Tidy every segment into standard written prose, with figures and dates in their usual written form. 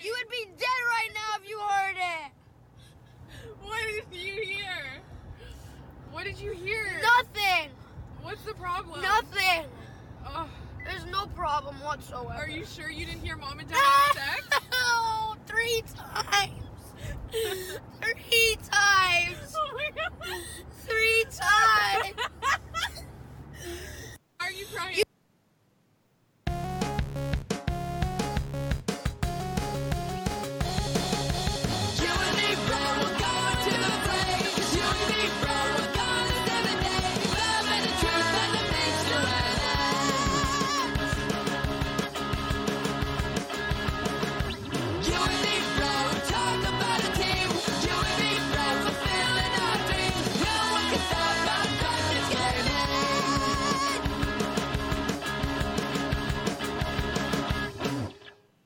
You would be dead right now if you heard it. What did you hear? What did you hear? Nothing. What's the problem? Nothing. Ugh. There's no problem whatsoever. Are you sure you didn't hear mom and dad have sex? No, 3 times. 3 times. Oh my god. 3 times. Are you crying?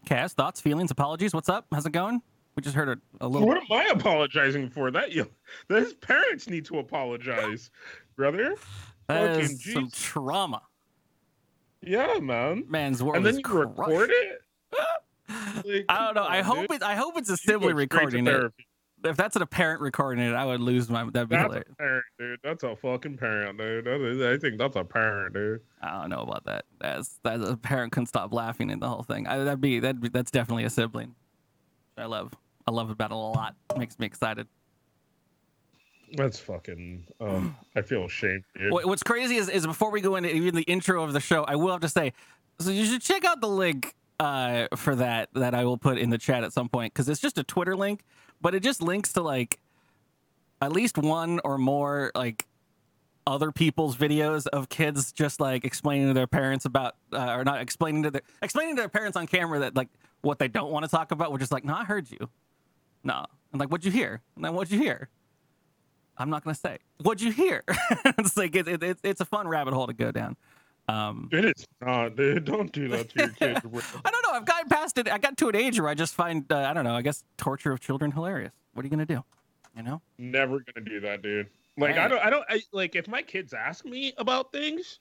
Kaz, thoughts, feelings, apologies. What's up? How's it going? We just heard a little. What am I apologizing for? His parents need to apologize, brother. That is some trauma. Yeah, man. Man's world. And then you crushed. Record it. Like, I don't know. I hope it's a sibling recording it. If that's an apparent recording it, I would lose my. That'd be hilarious. A parent, dude. That's a fucking parent, dude. I think that's a parent, dude. I don't know about that. That's a parent couldn't stop laughing at the whole thing. That's definitely a sibling. I love about it a lot. Makes me excited. That's fucking. I feel ashamed, dude. What's crazy is before we go into even the intro of the show, I will have to say, so you should check out the link for that I will put in the chat at some point because it's just a Twitter link. But it just links to like at least one or more like other people's videos of kids just like explaining to their parents about or not explaining to their parents on camera that like what they don't want to talk about. We're just like, no, I heard you. No. And like, what'd you hear? And then what'd you hear? I'm not gonna say. What'd you hear? It's like it's a fun rabbit hole to go down. It is not, dude. Don't do that to your kids. I don't know. I've gotten past it. I got to an age where I just find, I don't know, I guess torture of children hilarious. What are you going to do? You know? Never going to do that, dude. Like, right. Like, if my kids ask me about things,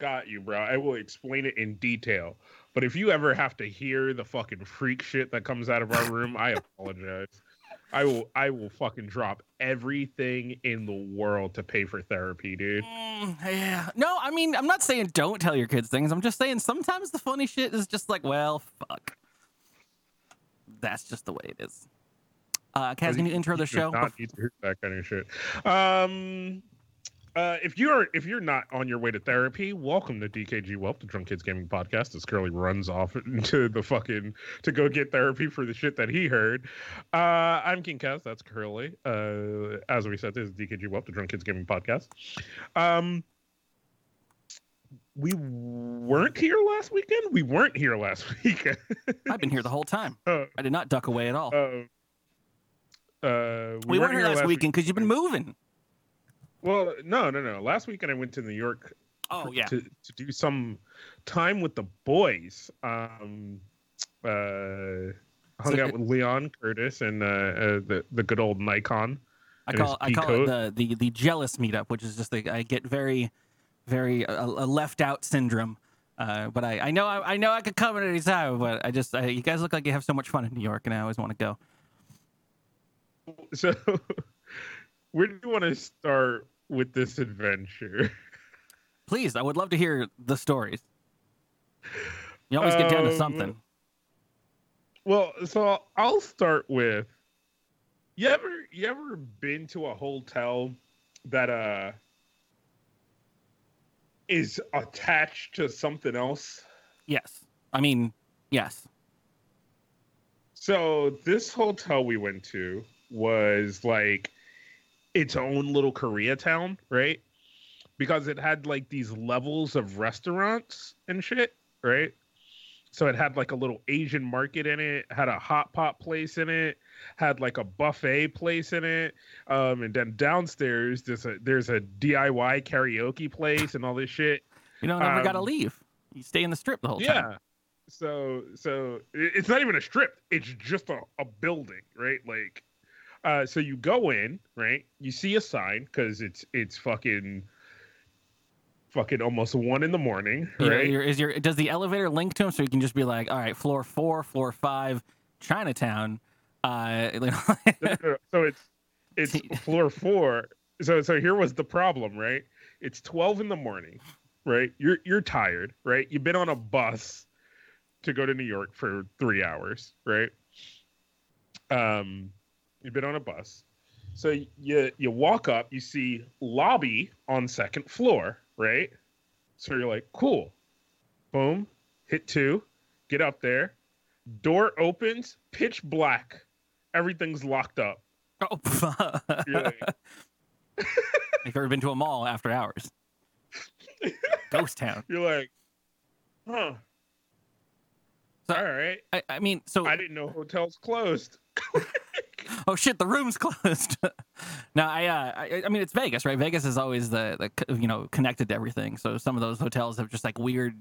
got you, bro. I will explain it in detail. But if you ever have to hear the fucking freak shit that comes out of our room, I apologize. I will fucking drop everything in the world to pay for therapy, dude. Yeah. No, I mean, I'm not saying don't tell your kids things. I'm just saying sometimes the funny shit is just like, well, fuck. That's just the way it is. Kaz, can you intro the show? Not need to hear that kind of shit. If you're not on your way to therapy, welcome to DKG Welp, the Drunk Kids Gaming Podcast, as Curly runs off into the fucking to go get therapy for the shit that he heard. I'm King Kaz, that's Curly. As we said, this is DKG Welp, the Drunk Kids Gaming Podcast. We weren't here last weekend. I've been here the whole time. I did not duck away at all. We weren't here last weekend because you've been moving. Well, no. Last weekend I went to New York to do some time with the boys. Hung out with Leon Curtis and the good old Nikon. I call it the jealous meetup, which is just I get very, very a left out syndrome. But I know I could come at any time, but I you guys look like you have so much fun in New York, and I always want to go. So. Where do you want to start with this adventure? Please, I would love to hear the stories. You always get down to something. Well, so I'll start with you ever been to a hotel that is attached to something else? Yes. I mean, yes. So this hotel we went to was like its own little Koreatown, right? Because it had like these levels of restaurants and shit, right? So it had like a little Asian market in it, had a hot pot place in it, had like a buffet place in it, and then downstairs there's a DIY karaoke place and all this shit. You don't ever gotta leave. You stay in the strip the whole time. Yeah. So it's not even a strip. It's just a building, right? Like. So you go in, right? You see a sign because it's fucking almost 1 a.m, right? Does the elevator link to them so you can just be like, all right, floor 4, floor 5, Chinatown. So it's floor four. So here was the problem, right? It's 12 in the morning, right? You're tired, right? You've been on a bus to go to New York for 3 hours, right? You've been on a bus. So you walk up, you see lobby on second floor, right? So you're like, cool. Boom. Hit 2. Get up there. Door opens. Pitch black. Everything's locked up. Oh, fuck. You're like... I've ever been to a mall after hours. Ghost town. You're like, huh. So, all right. I mean, so... I didn't know hotels closed. Oh shit! The room's closed. Now, I mean, it's Vegas, right? Vegas is always the connected to everything. So some of those hotels have just like weird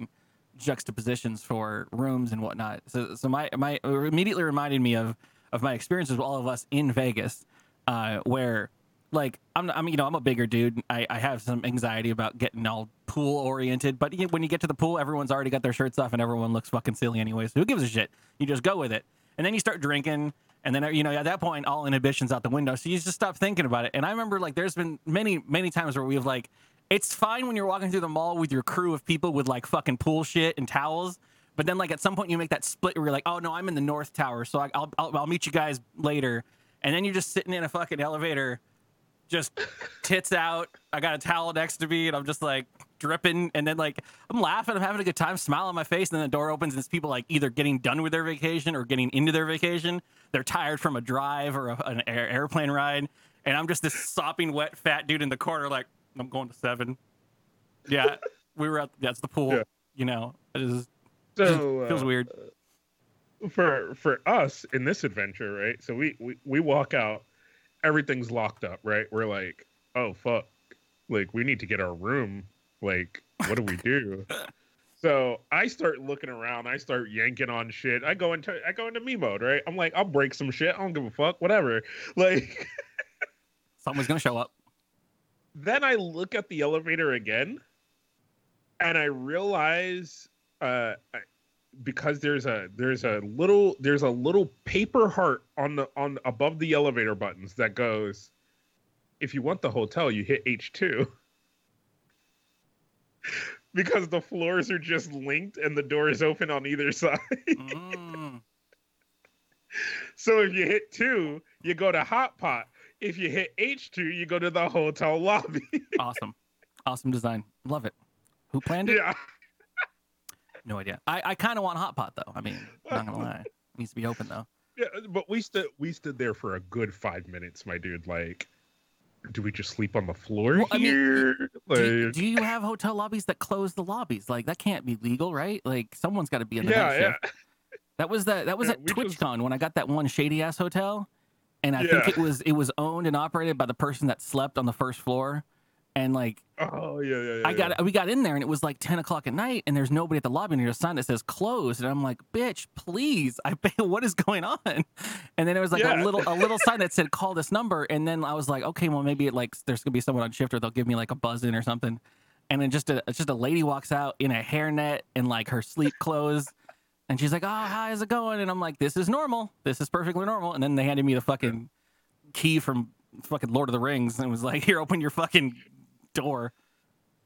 juxtapositions for rooms and whatnot. So my immediately reminded me of my experiences with all of us in Vegas, where like I'm a bigger dude. I have some anxiety about getting all pool oriented, but when you get to the pool, everyone's already got their shirts off and everyone looks fucking silly anyway. So who gives a shit? You just go with it, and then you start drinking. And then, at that point, all inhibitions out the window. So you just stop thinking about it. And I remember, like, there's been many, many times where we've, like, it's fine when you're walking through the mall with your crew of people with, like, fucking pool shit and towels. But then, like, at some point you make that split where you're like, oh, no, I'm in the North Tower. So I'll meet you guys later. And then you're just sitting in a fucking elevator, just tits out. I got a towel next to me, and I'm just, like, dripping. And then, like, I'm laughing. I'm having a good time, smile on my face. And then the door opens, and it's people, like, either getting done with their vacation or getting into their vacation. They're tired from a drive or an airplane ride, and I'm just this sopping wet fat dude in the corner, like, I'm going to 7. Yeah, we were at that's the pool. Yeah. It feels weird. For us in this adventure, right? So we walk out, everything's locked up, right? We're like, oh fuck, like we need to get our room. Like, what do we do? So I start looking around. I start yanking on shit. I go into me mode, right? I'm like, I'll break some shit. I don't give a fuck. Whatever. Like, someone's gonna show up. Then I look at the elevator again, and I realize because there's a little paper heart on above the elevator buttons that goes, if you want the hotel, you hit H2. Because the floors are just linked and the door is open on either side. Mm. So if you hit 2, you go to Hot Pot. If you hit H2, you go to the hotel lobby. Awesome. Awesome design. Love it. Who planned it? Yeah. No idea. I kind of want Hot Pot, though. I mean, I'm not going to lie. It needs to be open, though. Yeah, but we stood there for a good 5 minutes, my dude. Like... do we just sleep on the floor here? I mean, do you have hotel lobbies that close the lobbies? Like, that can't be legal, right? Like, someone's got to be in the night shift. That was at TwitchCon when I got that one shady ass hotel, and I think it was owned and operated by the person that slept on the first floor, and like, we got in there and it was like 10 o'clock at night, and there's nobody at the lobby, and there's a sign that says closed, and I'm like, bitch, please, what is going on? And then it was like a little sign that said call this number, and then I was like, okay, well maybe it like there's gonna be someone on shift, or they'll give me like a buzz in or something, and then just a lady walks out in a hairnet and like her sleep clothes, and she's like, oh, hi, how's it going? And I'm like, this is normal, this is perfectly normal, and then they handed me the fucking key from fucking Lord of the Rings and was like, here, open your fucking door.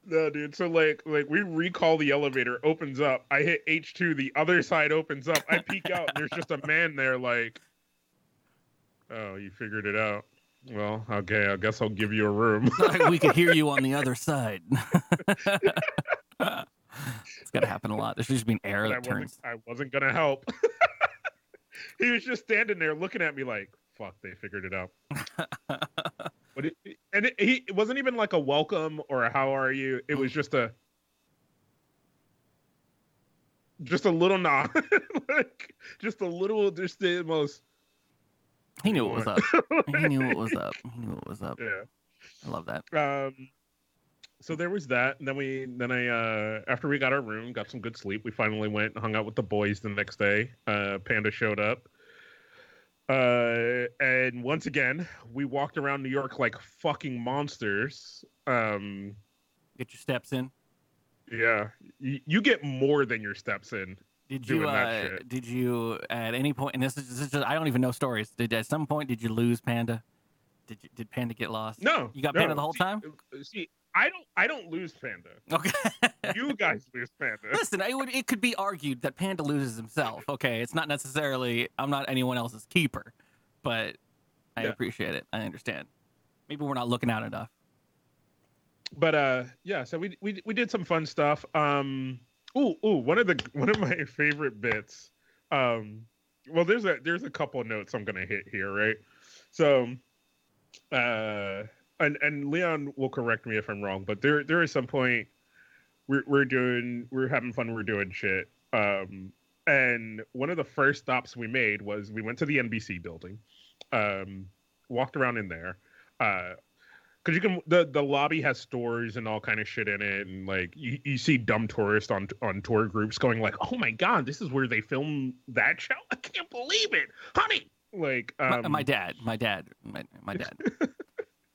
No, dude. So like we recall the elevator, opens up. I hit H2. The other side opens up. I peek out. And there's just a man there. Like, oh, you figured it out. Well, okay. I guess I'll give you a room. Like, we could hear you on the other side. It's gotta happen a lot. There should just be an error that turns. I wasn't gonna help. He was just standing there looking at me like, fuck, they figured it out. But it wasn't even like a welcome or a how are you. It was just a little nod, like just the most. He knew what was up. He knew what was up. Yeah, I love that. So there was that, and then I after we got our room, got some good sleep. We finally went and hung out with the boys the next day. Panda showed up. And once again, we walked around New York like fucking monsters. Get your steps in. Yeah, you get more than your steps in Did you at any point? And this is just, I don't even know stories. Did you lose Panda? Did Panda get lost? No, you got Panda the whole time. See, I don't lose Panda. Okay, you guys lose Panda. Listen, it could be argued that Panda loses himself. Okay, it's not necessarily I'm not anyone else's keeper, but I appreciate it. I understand. Maybe we're not looking out enough. But so we did some fun stuff. One of my favorite bits. Well, there's a couple of notes I'm gonna hit here, right? So, and Leon will correct me if I'm wrong, but there is some point we're having fun, we're doing shit. And one of the first stops we made was we went to the NBC building, walked around in there, because the lobby has stores and all kind of shit in it, and like you see dumb tourists on tour groups going like, "Oh my god, this is where they film that show! I can't believe it, honey!" Like my dad.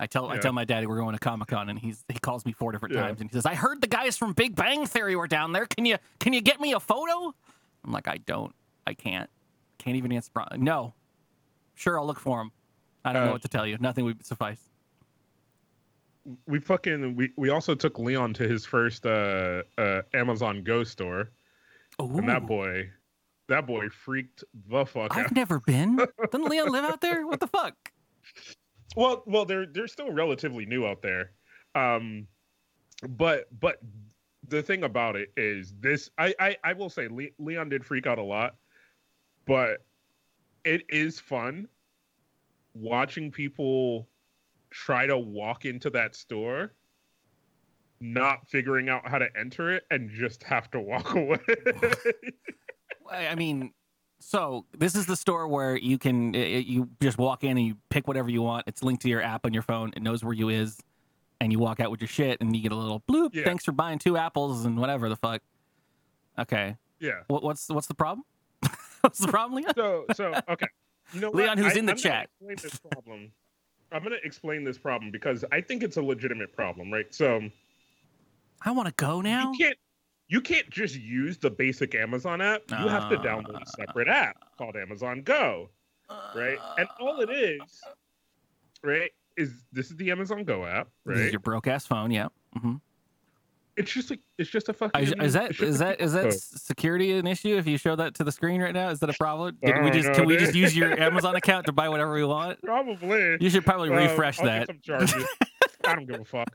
I tell my daddy we're going to Comic-Con, and he calls me four different times, and he says, "I heard the guys from Big Bang Theory were down there. Can you get me a photo?" I'm like, I can't even answer. No, sure, I'll look for him. I don't know what to tell you. Nothing would suffice. We also took Leon to his first Amazon Go store. Ooh. And that boy freaked the fuck out. I've never been. Doesn't Leon live out there? What the fuck? Well, they're still relatively new out there. But the thing about it is this, I will say Leon did freak out a lot, but it is fun watching people try to walk into that store, not figuring out how to enter it, and just have to walk away. I mean, so this is the store where you just walk in and you pick whatever you want. It's linked to your app on your phone. It knows where you is, and you walk out with your shit, and you get a little bloop. Yeah. Thanks for buying 2 apples and whatever the fuck. Okay. Yeah. What's the problem? What's the problem, Leon? So okay. You know, Leon, who's in the chat? I'm gonna explain this problem. I'm going to explain this problem because I think it's a legitimate problem, right? So I want to go now. You can't just use the basic Amazon app. You have to download a separate app called Amazon Go, right? And all it is, right, is this is the Amazon Go app, right? This is your broke ass phone, yeah. Mm-hmm. It's just a fucking. Is that security an issue? If you show that to the screen right now, is that a problem? Can we just use your Amazon account to buy whatever we want? Probably. You should probably refresh that. Get some charges. I don't give a fuck.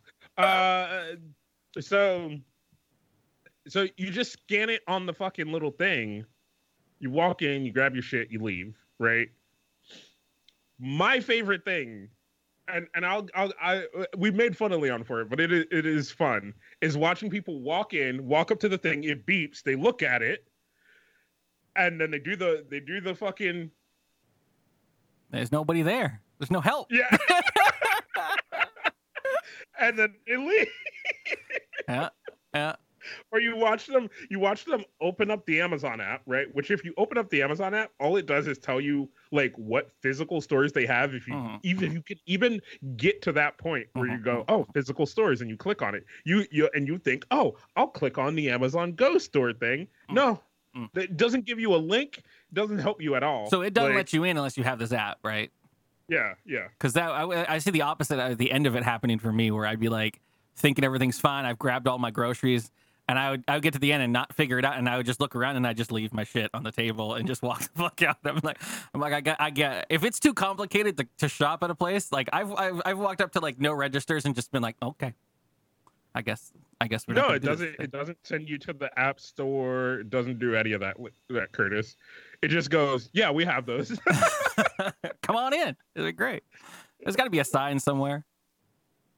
So you just scan it on the fucking little thing. You walk in, you grab your shit, you leave. Right. My favorite thing. And we've made fun of Leon for it, but it is fun. Is watching people walk up to the thing, it beeps, they look at it, and then they do the fucking. There's nobody there. There's no help. Yeah. And then it leaves. Yeah. Yeah. Or you watch them open up the Amazon app, right? Which if you open up the Amazon app, all it does is tell you like what physical stores they have. If you even get to that point where you go, oh, physical stores, and you click on it, you think, oh, I'll click on the Amazon Go store thing. No, it doesn't give you a link. It doesn't help you at all. So it doesn't let you in unless you have this app, right? Yeah, yeah. Because that I see the opposite at the end of it happening for me, where I'd be like thinking everything's fine. I've grabbed all my groceries. And I would get to the end and not figure it out, and I would just look around and I just leave my shit on the table and just walk the fuck out. I'm like, I get. If it's too complicated to shop at a place, like I've walked up to like no registers and just been like, okay, I guess we're not gonna do this. It doesn't send you to the app store. It doesn't do any of that, Curtis. It just goes, yeah, we have those. Come on in. It's great. There's got to be a sign somewhere.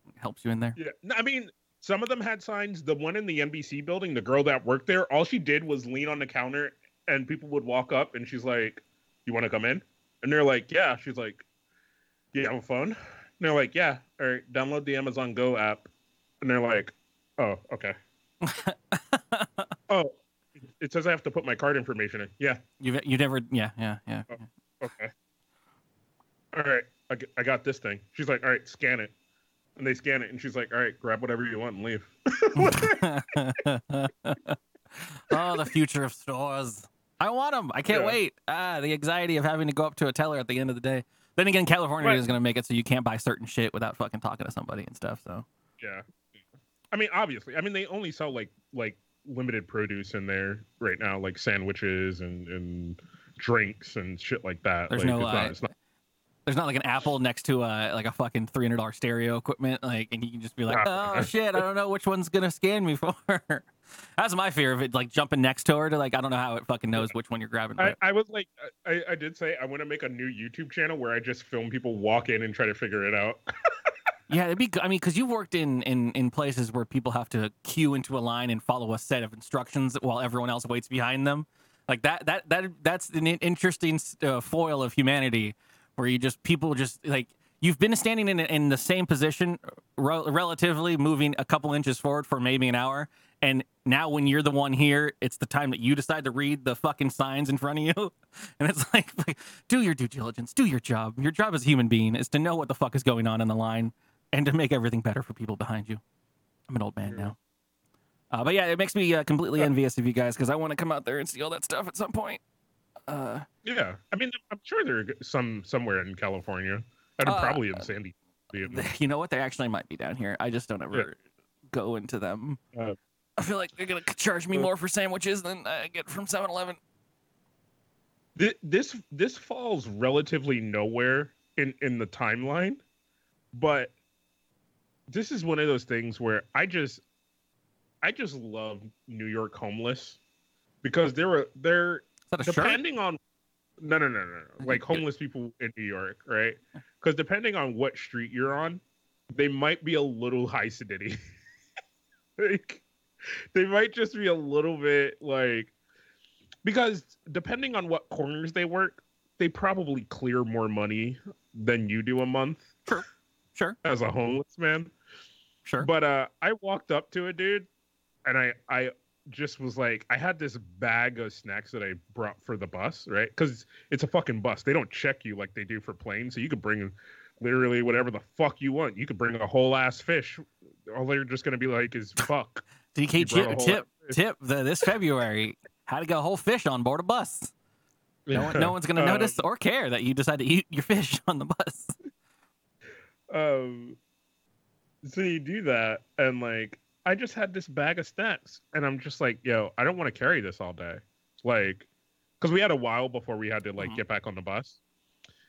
It helps you in there. Yeah, I mean. Some of them had signs. The one in the NBC building, the girl that worked there, all she did was lean on the counter, and people would walk up, and she's like, "You want to come in?" And they're like, "Yeah." She's like, "Do you have a phone?" And they're like, "Yeah." All right, download the Amazon Go app. And they're like, "Oh, okay." Oh, it says I have to put my card information in. Yeah. You never. Yeah. Oh, okay. All right, I got this thing. She's like, "All right, scan it." And they scan it, and she's like, "All right, grab whatever you want and leave." Oh, the future of stores. I want them. I can't wait. The anxiety of having to go up to a teller at the end of the day. Then again, California is going to make it so you can't buy certain shit without fucking talking to somebody and stuff. So yeah, I mean, obviously, I mean, they only sell like limited produce in there right now, like sandwiches and drinks and shit like that. There's like, no, it's not there's not like an Apple next to like a fucking $300 stereo equipment, like, and you can just be like, oh shit, I don't know which one's gonna scan me for. That's my fear of it, like jumping next to her to like, I don't know how it fucking knows which one you're grabbing. I was like, I did say I want to make a new YouTube channel where I just film people walk in and try to figure it out. Yeah, it'd be good. I mean, because you've worked in places where people have to queue into a line and follow a set of instructions while everyone else waits behind them, like that's an interesting foil of humanity. Where you just, people just, like, you've been standing in the same position, relatively moving a couple inches forward for maybe an hour, and now when you're the one here, it's the time that you decide to read the fucking signs in front of you, and it's like, do your due diligence, do your job. Your job as a human being is to know what the fuck is going on in the line and to make everything better for people behind you. I'm an old man now. But yeah, it makes me completely envious of you guys, because I want to come out there and see all that stuff at some point. Yeah, I mean, I'm sure there are somewhere in California, and probably in San Diego. You know what? They actually might be down here. I just don't ever go into them. I feel like they're gonna charge me more for sandwiches than I get from 7-Eleven. This falls relatively nowhere in the timeline, but this is one of those things where I just love New York homeless, because there. Depending on no, like homeless people in New York, right? Because depending on what street you're on, they might be a little high acidity. Like, they might just be a little bit like, because depending on what corners they work, they probably clear more money than you do a month. Sure. As a homeless man. Sure. But I walked up to a dude, and I just was like, I had this bag of snacks that I brought for the bus, right? Because it's a fucking bus. They don't check you like they do for planes, so you could bring literally whatever the fuck you want. You could bring a whole ass fish. All they're just gonna be like is fuck. DK tip this February, how to get a whole fish on board a bus. No one's gonna notice or care that you decide to eat your fish on the bus. So you do that, and like, I just had this bag of snacks, and I'm just like, yo, I don't want to carry this all day. Like, because we had a while before we had to like get back on the bus.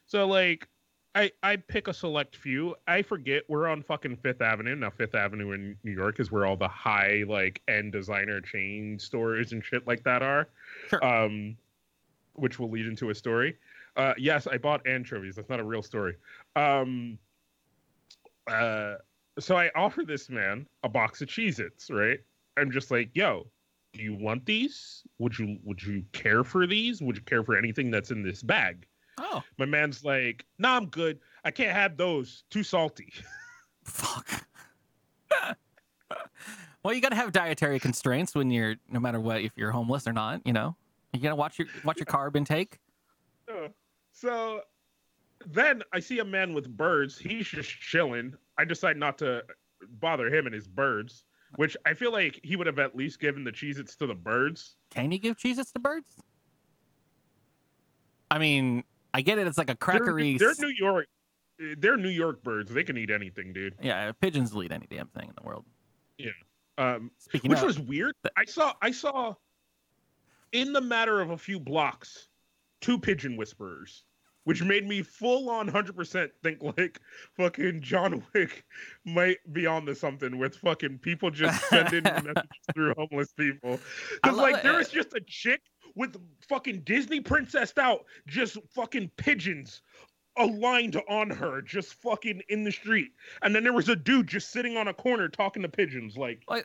So like, I pick a select few. I forget we're on fucking Fifth Avenue. Now Fifth Avenue in New York is where all the high like end designer chain stores and shit like that are. Sure. Which will lead into a story. Yes, I bought anchovies. That's not a real story. So I offer this man a box of Cheez-Its, right? I'm just like, yo, do you want these? Would you care for these? Would you care for anything that's in this bag? Oh. My man's like, nah, I'm good. I can't have those. Too salty. Fuck. Well, you got to have dietary constraints when you're, no matter what, if you're homeless or not, you know? You got to watch your carb intake. So then I see a man with birds. He's just chilling. I decide not to bother him and his birds, which I feel like he would have at least given the Cheez-Its to the birds. Can you give Cheez-Its to birds? I mean, I get it. It's like a crackery. They're New York. They're New York birds. They can eat anything, dude. Yeah, pigeons will eat any damn thing in the world. Yeah. Which was weird. I saw in the matter of a few blocks, 2 pigeon whisperers. Which made me full on 100% think like fucking John Wick might be onto something with fucking people just sending messages through homeless people. Because like there was just a chick with fucking Disney princessed out, just fucking pigeons aligned on her, just fucking in the street. And then there was a dude just sitting on a corner talking to pigeons like, what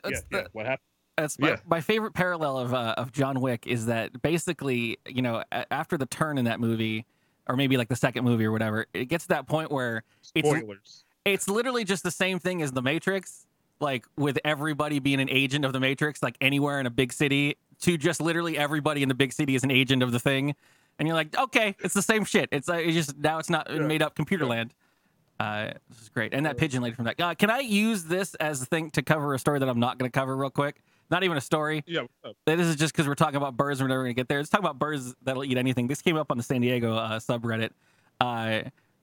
happened? That's my favorite parallel of John Wick is that basically, you know, after the turn in that movie, or maybe like the second movie or whatever, it gets to that point where it's literally just the same thing as The Matrix, like with everybody being an agent of The Matrix, like anywhere in a big city, to just literally everybody in the big city is an agent of the thing. And you're like, okay, it's the same shit. It's like, it's just, now it's not made up computer land. This is great. And that pigeon lady from that, can I use this as a thing to cover a story that I'm not going to cover real quick? Not even a story. Yeah. This is just because we're talking about birds. We're never going to get there. Let's talk about birds that'll eat anything. This came up on the San Diego subreddit.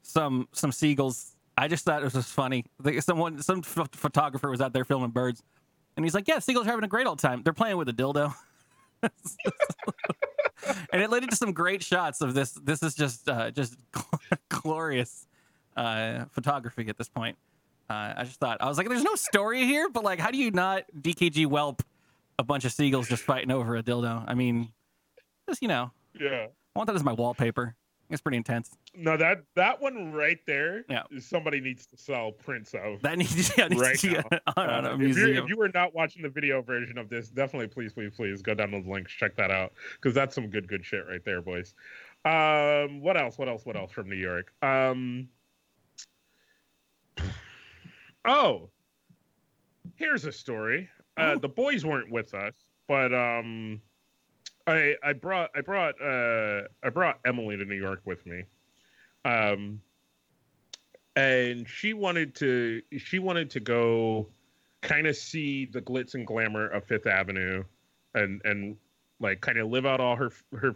Some seagulls. I just thought it was funny. Some photographer was out there filming birds, and he's like, "Yeah, seagulls are having a great old time. They're playing with a dildo." And it led to some great shots of this. This is just glorious photography at this point. I just thought, I was like, there's no story here, but like, how do you not DKG whelp a bunch of seagulls just fighting over a dildo? I mean, just, you know, yeah. I want that as my wallpaper. It's pretty intense. No, that one right there, yeah. Somebody needs to sell prints of. That needs to be on a museum. If you were not watching the video version of this, definitely please go down to the links, check that out, because that's some good shit right there, boys. What else from New York? Oh, here's a story. The boys weren't with us, but I brought Emily to New York with me, and she wanted to go kind of see the glitz and glamour of Fifth Avenue, and like kind of live out all her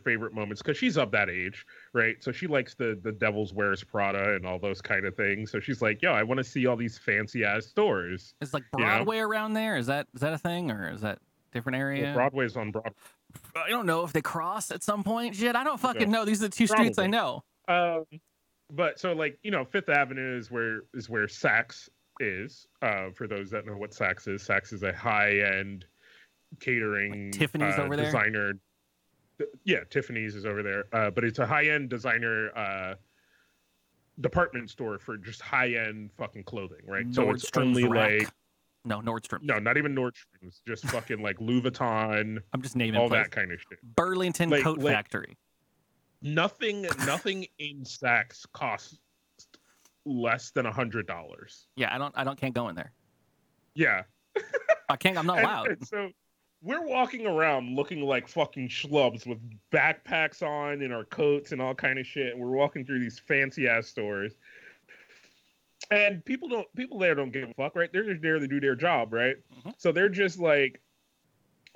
favorite moments, because she's of that age, right? So she likes the Devil's Wears Prada and all those kind of things. So she's like, yo, I want to see all these fancy ass stores. It's like Broadway, you know? Around there. Is that a thing, or is that different area? Well, Broadway's on Broadway. I don't know if they cross at some point. Shit, I don't fucking know. These are the two streets I know. But so, like, you know, Fifth Avenue is where Saks is. For those that know what Saks is, a high end catering, like Tiffany's over there. Designer. Yeah, Tiffany's is over there. But it's a high end designer department store for just high end fucking clothing, right? Nordstrom's, so it's only rack. Like. No, Nordstrom. No, not even Nordstrom's. Just fucking like Louis Vuitton. I'm just naming all places. That kind of shit. Burlington Coat Factory. Nothing in Saks costs less than $100. Yeah, I can't go in there. Yeah, I can't. I'm not allowed. And so we're walking around looking like fucking schlubs with backpacks on and our coats and all kind of shit, and we're walking through these fancy ass stores. And people there don't give a fuck, right? They're just there to do their job, right? Mm-hmm. So they're just like,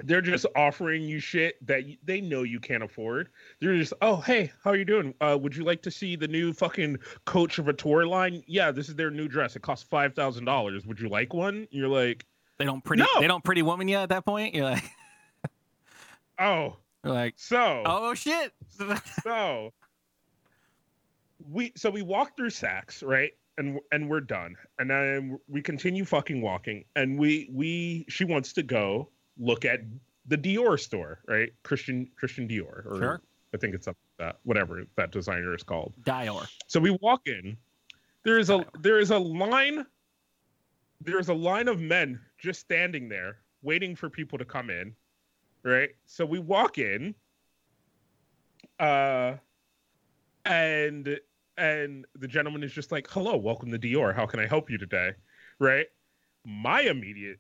they're just offering you shit that they know you can't afford. They're just, oh, hey, how are you doing? Would you like to see the new fucking Coach of a tour line? Yeah, this is their new dress. It costs $5,000. Would you like one? And you're like, they don't pretty woman yet at that point. You're like, oh, you're like, so, oh shit, so we walk through Saks, right? And we're done. And then we continue fucking walking. And she wants to go look at the Dior store, right? Christian Dior. Or sure. I think it's up that, whatever that designer is called. Dior. So we walk in. There is a line of men just standing there waiting for people to come in. Right? So we walk in. And the gentleman is just like, hello, welcome to Dior. How can I help you today? Right? My immediate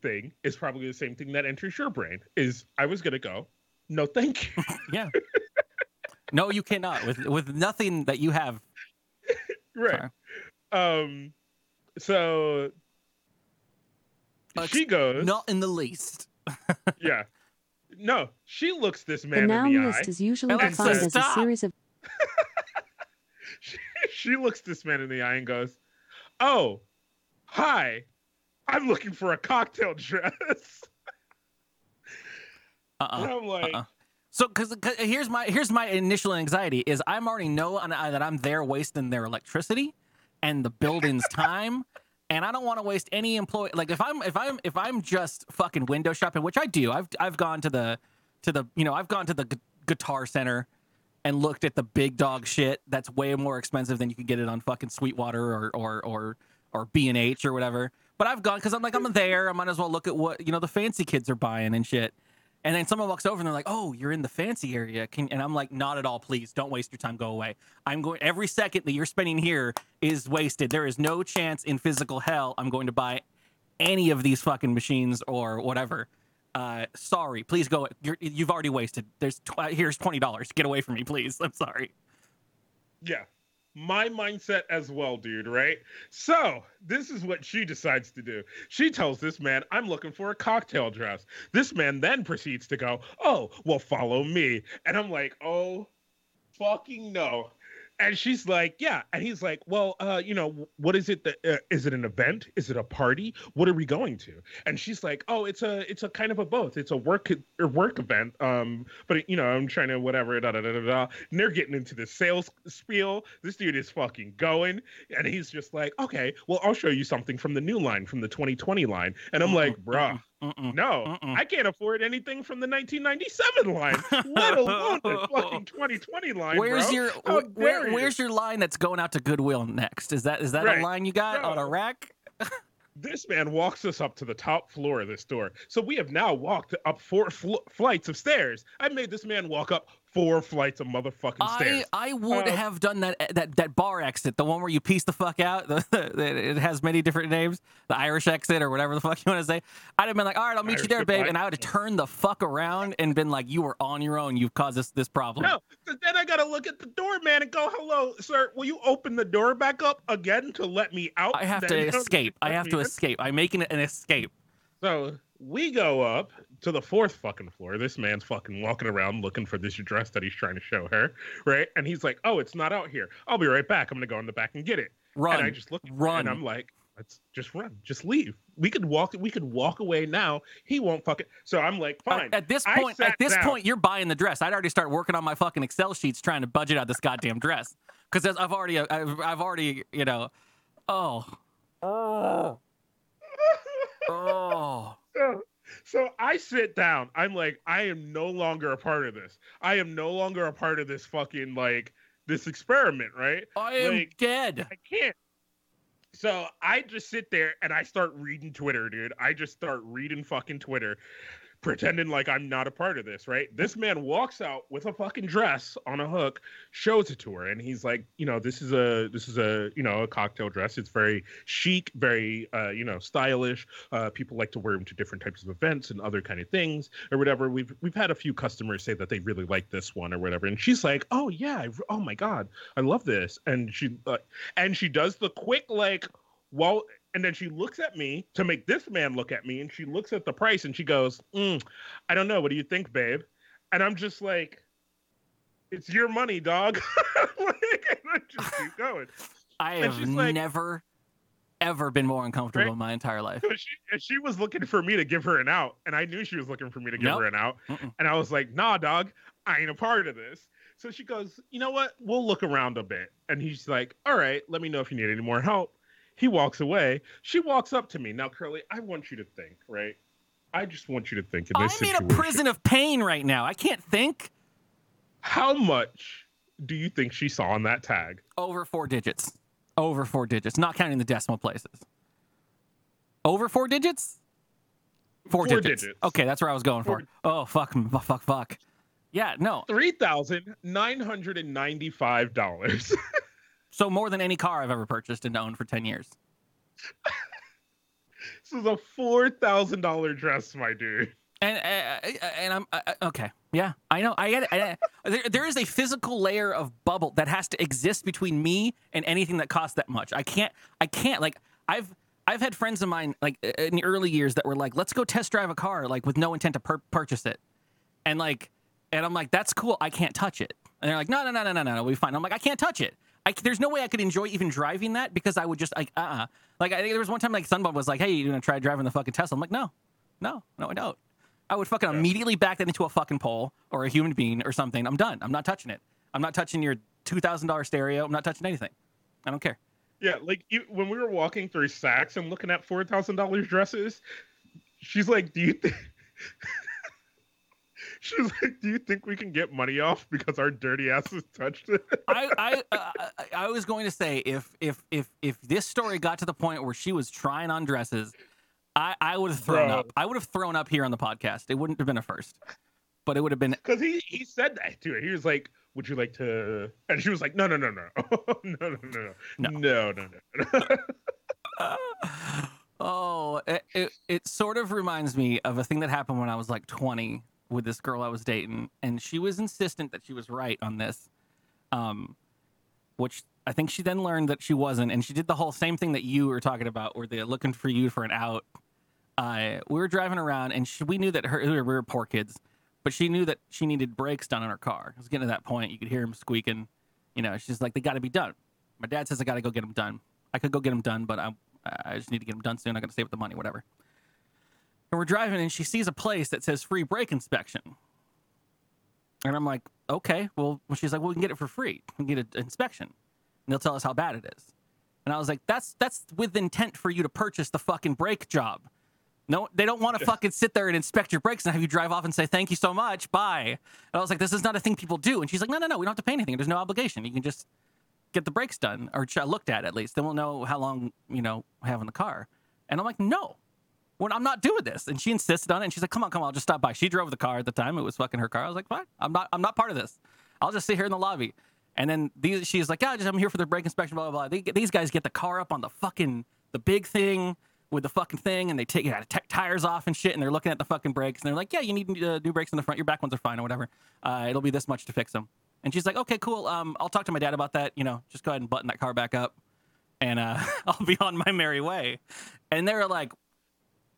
thing is probably the same thing that enters your brain is I was going to go, no, thank you. Yeah. No, you cannot with nothing that you have. Right. Sorry. So she goes. Not in the least. Yeah. No, she looks this man in the eye. The noun list is usually defined as a series of. She looks this man in the eye and goes, oh, hi, I'm looking for a cocktail dress. And I'm like... So, because here's my initial anxiety is I'm already know that I'm there wasting their electricity and the building's time, and I don't want to waste any employee. Like if I'm just fucking window shopping, which I do, I've gone to the you know, I've gone to the Guitar Center and looked at the big dog shit that's way more expensive than you can get it on fucking Sweetwater or B&H or whatever. But I've gone because I'm like, I'm there. I might as well look at what, you know, the fancy kids are buying and shit. And then someone walks over and they're like, oh, you're in the fancy area. And I'm like, not at all, please. Don't waste your time. Go away. I'm going. Every second that you're spending here is wasted. There is no chance in physical hell I'm going to buy any of these fucking machines or whatever. Sorry, please go. You've already wasted. Here's $20. Get away from me, please. I'm sorry. Yeah, my mindset as well, dude, right? So this is what she decides to do. She tells this man, I'm looking for a cocktail dress. This man then proceeds to go, oh, well, follow me. And I'm like, oh, fucking no. And she's like, yeah. And he's like, well, you know, what is it? Is it an event? Is it a party? What are we going to? And she's like, oh, it's a kind of a both. It's a work event. But, you know, I'm trying to whatever. Da, da, da, da, da. And they're getting into the sales spiel. This dude is fucking going. And he's just like, okay, well, I'll show you something from the new line, from the 2020 line. And I'm like, bruh. No, I can't afford anything from the 1997 line, let alone the fucking 2020 line. Where's bro. Your where's your line that's going out to Goodwill next? Is that right. A line you got on a rack? This man walks us up to the top floor of this store. So we have now walked up four flights of stairs. I made this man walk up 4 flights of motherfucking stairs. I would have done that bar exit, the one where you piece the fuck out. It has many different names, the Irish exit or whatever the fuck you want to say. I'd have been like, all right, I'll meet you there, babe. And I would have turned the fuck around and been like, you were on your own. You've caused this problem. No, then I got to look at the door, man, and go, hello, sir. Will you open the door back up again to let me out? I have to escape. I'm making an escape. So we go up to the 4th fucking floor. This man's fucking walking around looking for this dress that he's trying to show her, right? And he's like, oh, it's not out here. I'll be right back. I'm going to go in the back and get it. Run. And I just look at him and I'm like, let's just run. Just leave. We could walk away now. He won't fucking. So I'm like, fine. At this point, you're buying the dress. I'd already start working on my fucking Excel sheets trying to budget out this goddamn dress. Because I've already, you know, So I sit down. I'm like, I am no longer a part of this. I am no longer a part of this fucking, like, this experiment, right? I am dead. I can't. So I just sit there and I start reading Twitter, dude. I just start reading fucking Twitter, pretending like I'm not a part of this, right? This man walks out with a fucking dress on a hook, shows it to her, and he's like, you know, this is a you know, a cocktail dress. It's very chic, very you know, stylish. People like to wear them to different types of events and other kind of things or whatever. We've had a few customers say that they really like this one or whatever, and she's like, oh yeah, oh my god, I love this. And she does the quick like, well. And then she looks at me to make this man look at me, and she looks at the price, and she goes, I don't know. What do you think, babe? And I'm just like, it's your money, dog. Like, and I just keep going. I have never, ever been more uncomfortable in my entire life. So she was looking for me to give her an out, and I knew she was looking for me to give her an out. Mm-mm. And I was like, nah, dog, I ain't a part of this. So she goes, you know what? We'll look around a bit. And he's like, all right, let me know if you need any more help. He walks away. She walks up to me. Now, Curly, I want you to think, right? I just want you to think in this situation. I'm in a prison of pain right now. I can't think. How much do you think she saw on that tag? Over 4 digits. Not counting the decimal places. Over 4 digits? 4 digits. Okay, that's where I was going for. Oh, fuck. Yeah, no. $3,995. So more than any car I've ever purchased and owned for 10 years. This is a $4,000 dress, my dude. And I'm okay. Yeah, I know. I get it. There is a physical layer of bubble that has to exist between me and anything that costs that much. I can't. Like I've had friends of mine like in the early years that were like, let's go test drive a car, like with no intent to purchase it, and I'm like, that's cool. I can't touch it. And they're like, no, we'll be fine. I'm like, I can't touch it. There's no way I could enjoy even driving that because I would just like I think there was one time like Sunbum was like, hey, you gonna try driving the fucking Tesla? I'm like, no, I don't. I would fucking immediately back that into a fucking pole or a human being or something. I'm done. I'm not touching it. I'm not touching your $2,000 stereo. I'm not touching anything. I don't care. Yeah, like when we were walking through Saks and looking at $4,000 dresses, she's like, do you think? She was like, do you think we can get money off because our dirty asses touched it? I was going to say, if this story got to the point where she was trying on dresses, I would have thrown up. I would have thrown up here on the podcast. It wouldn't have been a first, but it would have been. Because he said that to her. He was like, would you like to? And she was like, no. No. Oh, it sort of reminds me of a thing that happened when I was like 20. With this girl I was dating, and she was insistent that she was right on this, which I think she then learned that she wasn't, and she did the whole same thing that you were talking about, where they're looking for you for an out. We were driving around, and we knew that we were poor kids, but she knew that she needed brakes done on her car. It was getting to that point. You could hear him squeaking. You know, she's like, they got to be done. My dad says I got to go get them done. I could go get them done, but I just need to get them done soon. I got to save up the money, whatever. And we're driving, and she sees a place that says free brake inspection. And I'm like, okay. Well, she's like, well, we can get it for free. We can get an inspection, and they'll tell us how bad it is. And I was like, that's with intent for you to purchase the fucking brake job. No, they don't want to fucking sit there and inspect your brakes and have you drive off and say, thank you so much, bye. And I was like, this is not a thing people do. And she's like, no, we don't have to pay anything. There's no obligation. You can just get the brakes done, or looked at least. Then we'll know how long, you know, we have in the car. And I'm like, no, well, I'm not doing this. And she insisted on it. And she's like, come on, I'll just stop by. She drove the car at the time. It was fucking her car. I was like, fine, I'm not part of this. I'll just sit here in the lobby. And then she's like, yeah, I'm here for the brake inspection, blah, blah, blah. These guys get the car up on the big thing. With the fucking thing, and they take tires off and shit, and they're looking at the fucking brakes, and they're like, yeah, you need new brakes in the front. Your back ones are fine or whatever. It'll be this much to fix them. And she's like, okay, cool. I'll talk to my dad about that. You know, just go ahead and button that car back up, and I'll be on my merry way. And they were like,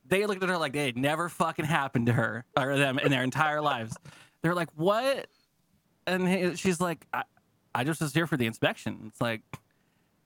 they looked at her like it never fucking happened to her or them in their entire lives. They're like, what? And she's like, I just was here for the inspection. It's like...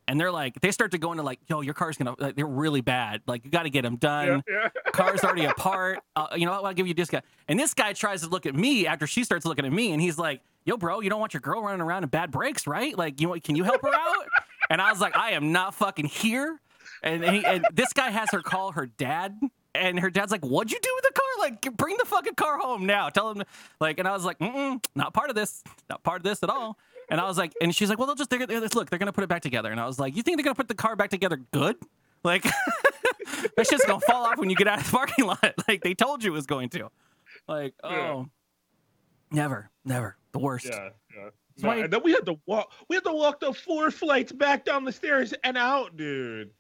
And they're like, they start to go into like, yo, your car's gonna, like, they're really bad. Like, you got to get them done. Yeah. Car's already apart. You know what? I'll give you a discount. And this guy tries to look at me after she starts looking at me, and he's like, yo, bro, you don't want your girl running around in bad brakes, right? Like, can you help her out? And I was like, I am not fucking here. And this guy has her call her dad, and her dad's like, what'd you do with the car? Like, bring the fucking car home now. Tell him, like, and I was like, not part of this. Not part of this at all. And I was like, and she's like, well, they're going to put it back together. And I was like, you think they're going to put the car back together good? Like, that shit's going to fall off when you get out of the parking lot. Like, they told you it was going to. Like, never. The worst. Yeah. No, and then we had to walk the 4 flights back down the stairs and out, dude.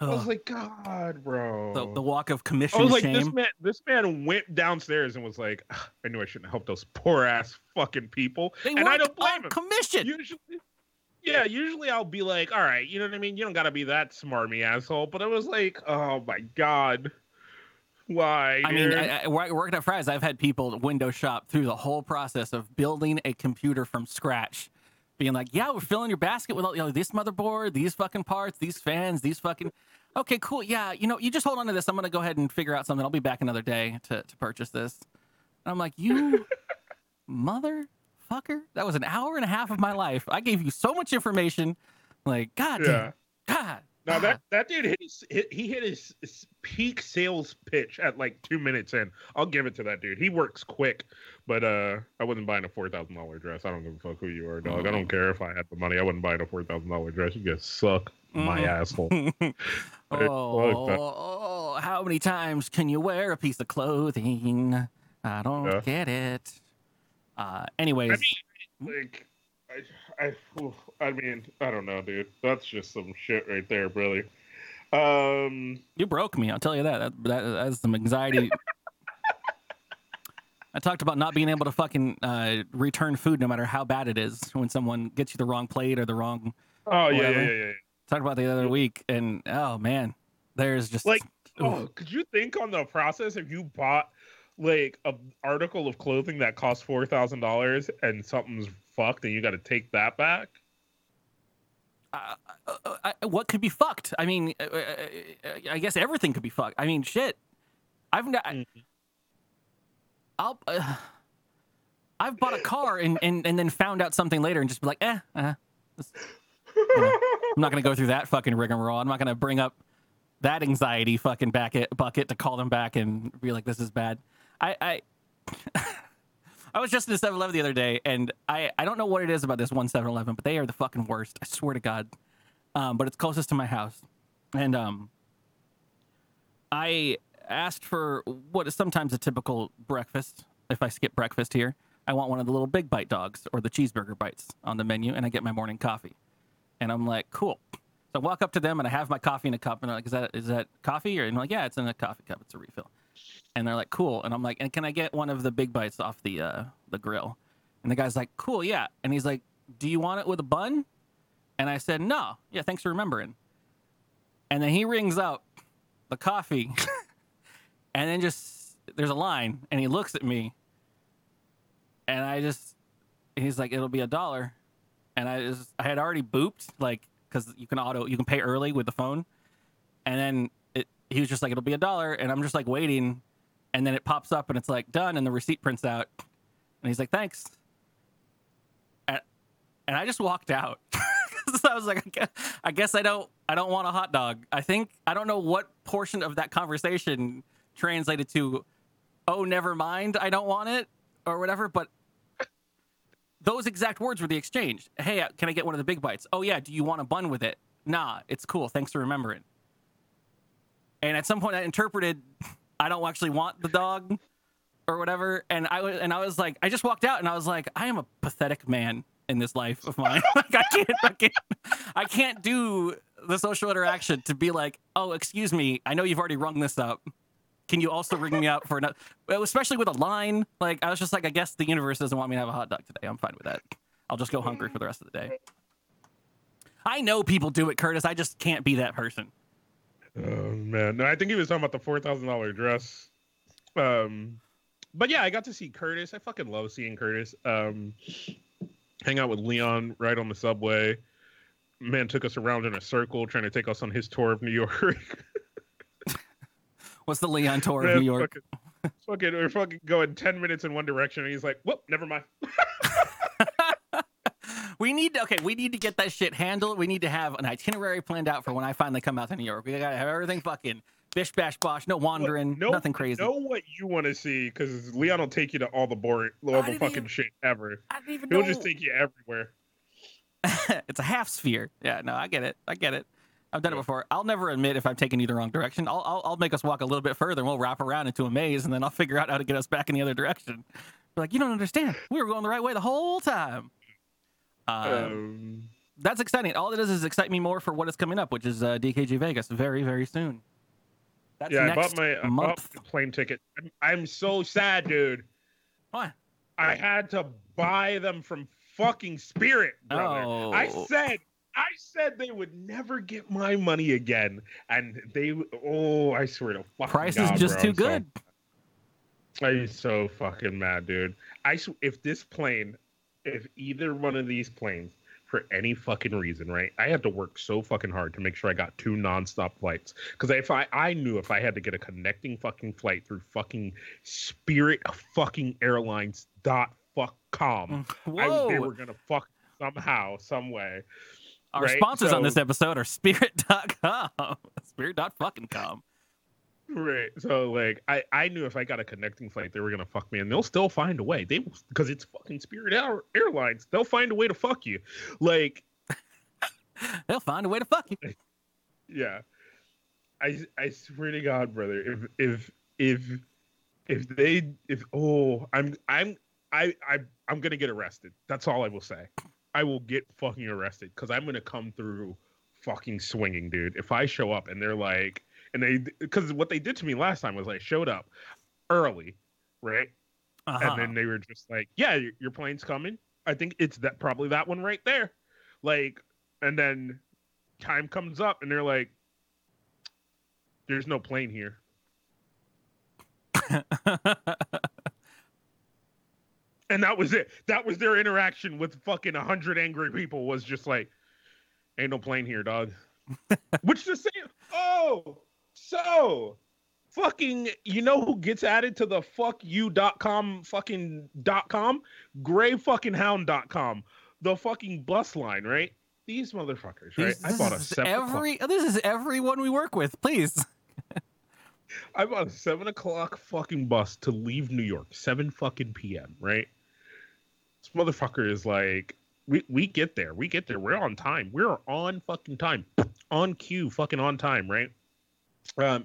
I was like, God, bro. The walk of commission shame. I was like, this man went downstairs and was like, I knew I shouldn't help those poor ass fucking people. And I don't blame him. Commission. Usually I'll be like, all right, you know what I mean? You don't got to be that smarmy asshole. But I was like, oh my God. Why? I mean, working at Fry's, I've had people window shop through the whole process of building a computer from scratch. Being like, yeah, we're filling your basket with all, you know, this motherboard, these fucking parts, these fans, these fucking... Okay, cool. Yeah, you know, you just hold on to this. I'm going to go ahead and figure out something. I'll be back another day to purchase this. And I'm like, you motherfucker. That was an hour and a half of my life. I gave you so much information. Like, God damn. God. No, that dude hit his peak sales pitch at like 2 minutes in. I'll give it to that dude. He works quick, but I wasn't buying a $4,000 dress. I don't give a fuck who you are, dog. I don't care if I had the money. I wouldn't buy a $4,000 dress. You guys suck my asshole. Oh, how many times can you wear a piece of clothing? I don't get it. Anyways. I mean, like... I mean, I don't know, dude. That's just some shit right there, really. You broke me. I'll tell you that. That's some anxiety. I talked about not being able to fucking return food no matter how bad it is when someone gets you the wrong plate or the wrong... Oh, yeah. Talked about the other week, and oh, man. There's just... Like, could you think on the process if you bought, like, an article of clothing that costs $4,000 and something's fucked and you got to take that back? What could be fucked? I mean, I guess everything could be fucked. I mean, shit. I've bought a car and then found out something later and just be like, I'm not gonna go through that fucking rigmarole. I'm not gonna bring up that anxiety fucking bucket to call them back and be like, this is bad. I was just in a 7-Eleven the other day, and I don't know what it is about this one 7-Eleven, but they are the fucking worst. I swear to God. But it's closest to my house. And I asked for what is sometimes a typical breakfast. If I skip breakfast here, I want one of the little big bite dogs or the cheeseburger bites on the menu, and I get my morning coffee. And I'm like, cool. So I walk up to them, and I have my coffee in a cup. And they're like, is that coffee? And I'm like, yeah, it's in a coffee cup. It's a refill. And they're like, cool. And I'm like, and can I get one of the big bites off the grill? And the guy's like, cool, yeah. And he's like, do you want it with a bun? And I said, no. Yeah, thanks for remembering. And then he rings up the coffee and then just, there's a line and he looks at me and I just, he's like, it'll be $1. And I had already booped, like, cause you can pay early with the phone. And then he was just like, it'll be $1. And I'm just like waiting. And then it pops up and it's like done. And the receipt prints out and he's like, thanks. And I just walked out. So I was like, I guess I don't want a hot dog. I think, I don't know what portion of that conversation translated to, oh, never mind, I don't want it or whatever. But those exact words were the exchange. Hey, can I get one of the big bites? Oh yeah. Do you want a bun with it? Nah, it's cool. Thanks for remembering. And at some point I interpreted, I don't actually want the dog or whatever. And I was like, I just walked out and I was like, I am a pathetic man in this life of mine. Like I can't do the social interaction to be like, oh, excuse me, I know you've already rung this up. Can you also ring me up for another? Especially with a line. Like, I was just like, I guess the universe doesn't want me to have a hot dog today. I'm fine with that. I'll just go hungry for the rest of the day. I know people do it, Curtis. I just can't be that person. Oh, man. No, I think he was talking about the $4,000 dress. But yeah, I got to see Curtis. I fucking love seeing Curtis. Hang out with Leon right on the subway. Man took us around in a circle trying to take us on his tour of New York. What's the Leon tour of New York? We're fucking going 10 minutes in one direction and he's like, whoop, never mind. We need to get that shit handled. We need to have an itinerary planned out for when I finally come out to New York. We gotta have everything fucking bish, bash, bosh, no wandering, nothing crazy. Know what you want to see, because Leon will take you to all the boring, all the fucking shit ever. I didn't even know. He'll just take you everywhere. It's a half sphere. Yeah, no, I get it. I've done it before. I'll never admit if I'm taking you the wrong direction. I'll make us walk a little bit further, and we'll wrap around into a maze, and then I'll figure out how to get us back in the other direction. We're like, you don't understand. We were going the right way the whole time. That's exciting. All it is excite me more for what is coming up, which is DKG Vegas very, very soon. That's I bought the plane ticket. I'm so sad, dude. What? I had to buy them from fucking Spirit, brother. Oh. I said they would never get my money again, and they. Oh, I swear to fucking price God, is just bro, too good. I'm so fucking mad, dude. If either one of these planes, for any fucking reason, right? I had to work so fucking hard to make sure I got 2 nonstop flights. Because I knew if I had to get a connecting fucking flight through fucking Spirit fucking Airlines.com, they were gonna fuck somehow, some way. Our sponsors on this episode are Spirit.com, Spirit.fucking.com. Right. So, like, I knew if I got a connecting flight, they were going to fuck me. And they'll still find a way. Because it's fucking Spirit Airlines. They'll find a way to fuck you. Like, they'll find a way to fuck you. Yeah. I swear to God, brother. I'm going to get arrested. That's all I will say. I will get fucking arrested because I'm going to come through fucking swinging, dude. If I show up and they're like, because what they did to me last time was I showed up early, right? Uh-huh. And then they were just like, yeah, your plane's coming. I think it's probably that one right there. Like, and then time comes up and they're like, there's no plane here. And that was it. That was their interaction with fucking 100 angry people was just like, ain't no plane here, dog. Which the same. Oh, so fucking, you know who gets added to the fuckyou.com fucking .com? greyhound.com. The fucking bus line, right? These motherfuckers, right? This is everyone we work with, please. I bought a 7:00 fucking bus to leave New York, 7 fucking p.m., right? This motherfucker is like, we get there, we're on time, we're on fucking time, on cue, fucking on time, right?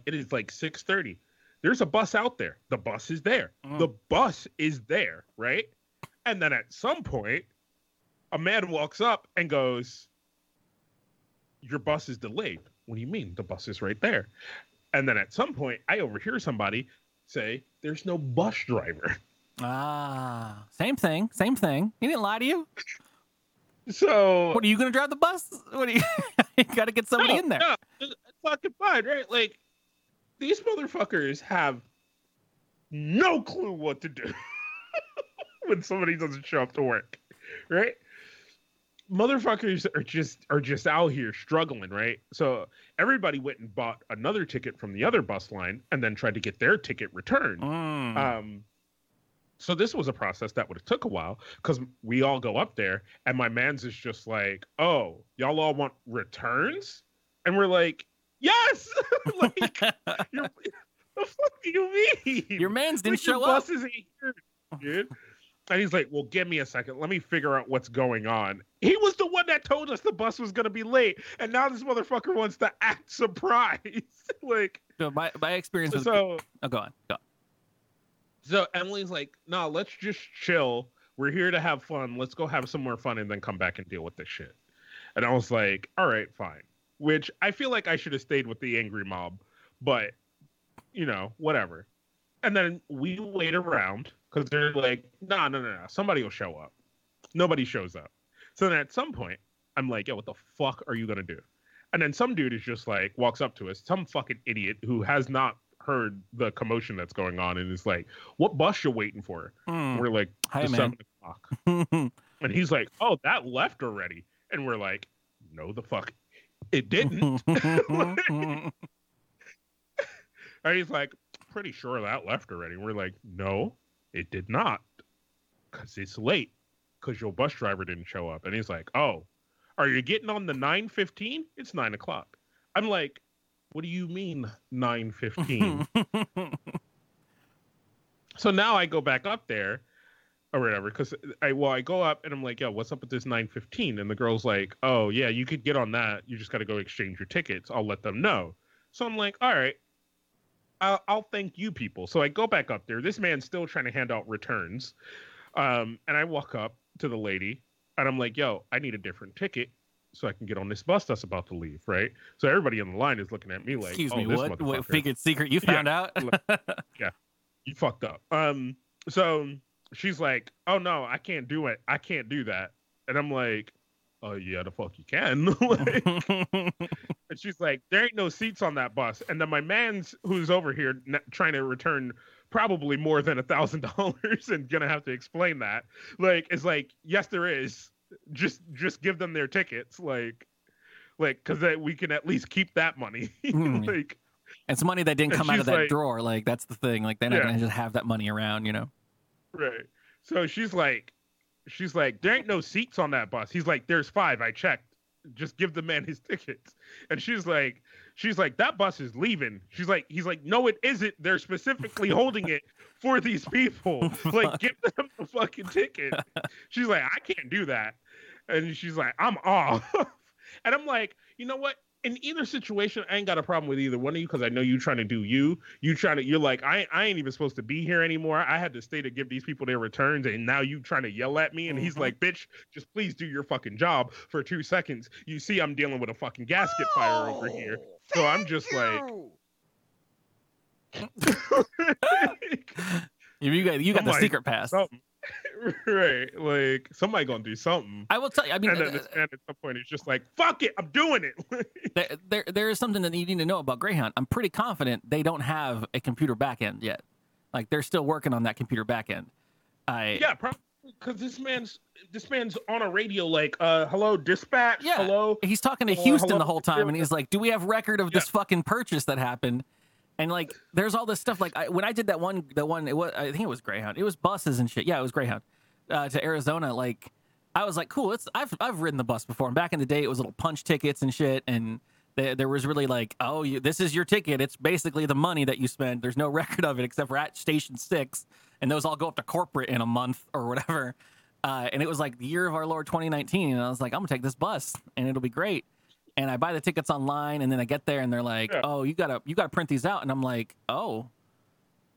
It is like 6:30. There's a bus out there. The bus is there. Mm. The bus is there, right? And then at some point, a man walks up and goes, your bus is delayed. What do you mean? The bus is right there. And then at some point, I overhear somebody say, there's no bus driver. Ah, same thing. He didn't lie to you. So what are you gonna drive the bus? What are you? You gotta get somebody in there. No, it's fucking fine, right? Like these motherfuckers have no clue what to do when somebody doesn't show up to work, right? Motherfuckers are just out here struggling, right? So everybody went and bought another ticket from the other bus line and then tried to get their ticket returned. So this was a process that would have took a while because we all go up there and my man's is just like, oh, y'all all want returns? And we're like, yes! Like, what the fuck do you mean? Your man's didn't show up. Your bus isn't here, dude. And he's like, well, give me a second. Let me figure out what's going on. He was the one that told us the bus was going to be late. And now this motherfucker wants to act surprised. Like, so my experience was... Go on. So Emily's like, no, let's just chill. We're here to have fun. Let's go have some more fun and then come back and deal with this shit. And I was like, all right, fine. Which I feel like I should have stayed with the angry mob. But, you know, whatever. And then we wait around. Because they're like, no. Somebody will show up. Nobody shows up. So then at some point, I'm like, yo, what the fuck are you going to do? And then some dude is just like, walks up to us, some fucking idiot who has not heard the commotion that's going on and is like, what bus you waiting for? And we're like, hi, man. 7 o'clock. And he's like, oh, that left already. And we're like, no, the fuck. It didn't. And he's like, pretty sure that left already. And we're like, no. It did not, because it's late, because your bus driver didn't show up. And he's like, oh, are you getting on the 9:15? It's 9 o'clock. I'm like, what do you mean 9:15? So now I go back up there or whatever, because I go up and I'm like, yo, what's up with this 9:15? And the girl's like, oh, yeah, you could get on that. You just got to go exchange your tickets. I'll let them know. So I'm like, all right. I'll thank you people. So I go back up there. This man's still trying to hand out returns. And I walk up to the lady and I'm like, yo, I need a different ticket so I can get on this bus that's about to leave, right? So everybody in the line is looking at me like, excuse me, what secret you found out? Like, yeah, you fucked up. So she's like, oh no, I can't do it. I can't do that. And I'm like, oh, yeah, the fuck you can. And she's like, there ain't no seats on that bus. And then my man's who's over here trying to return probably more than $1,000 and going to have to explain that. Like, it's like, yes, there is. Just give them their tickets. Like, because we can at least keep that money. Like, it's money that didn't come out of that drawer. Like, that's the thing. Like, they're not going to just have that money around, you know? Right. So she's like, there ain't no seats on that bus. He's like, there's 5. I checked. Just give the man his tickets. And she's like, that bus is leaving. He's like, no, it isn't. They're specifically holding it for these people. Like, give them the fucking ticket. She's like, I can't do that. And she's like, I'm off. And I'm like, you know what? In either situation, I ain't got a problem with either one of you because I know you trying to do you. You're like, I ain't even supposed to be here anymore. I had to stay to give these people their returns, and now you trying to yell at me. And he's like, bitch, just please do your fucking job for 2 seconds. You see, I'm dealing with a fucking gasket fire over here. So I'm just like, you got the secret pass. Something. Right, like somebody gonna do something. I will tell you. I mean, and at some point, it's just like, fuck it, I'm doing it. there is something that you need to know about Greyhound. I'm pretty confident they don't have a computer back end yet. Like they're still working on that computer back end. Probably because this man's on a radio, like, hello, dispatch. Yeah, hello. He's talking to Houston hello, the whole time, and he's like, do we have record of this fucking purchase that happened? And like, there's all this stuff. Like when I did that one, it was, I think it was Greyhound. It was buses and shit. Yeah, it was Greyhound to Arizona. Like, I was like, cool. I've ridden the bus before. And back in the day, it was little punch tickets and shit. And there was really like, oh, this is your ticket. It's basically the money that you spend. There's no record of it except for at Station 6, and those all go up to corporate in a month or whatever. And it was like the year of our Lord 2019, and I was like, I'm gonna take this bus, and it'll be great. And I buy the tickets online, and then I get there, and they're like, "Oh, you gotta print these out." And I'm like, "Oh,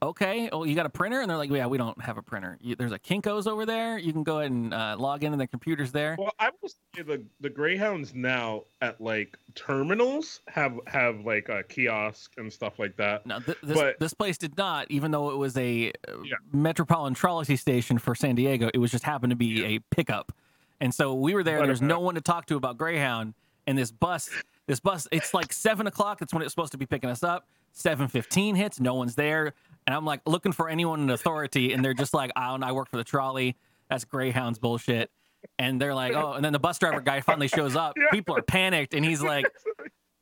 okay. Oh, you got a printer?" And they're like, "Yeah, we don't have a printer. There's a Kinko's over there. You can go ahead and log in, and their computer's there." Well, I will say the Greyhounds now at like terminals have like a kiosk and stuff like that. No, this place did not, even though it was a metropolitan trolley station for San Diego. It was just happened to be a pickup. And so we were there. There's no one to talk to about Greyhound. And this bus, it's like 7 o'clock. That's when it's supposed to be picking us up. 7:15 hits. No one's there. And I'm like looking for anyone in authority. And they're just like, I don't know, I work for the trolley. That's Greyhound's bullshit. And they're like, oh. And then the bus driver guy finally shows up. People are panicked. And he's like,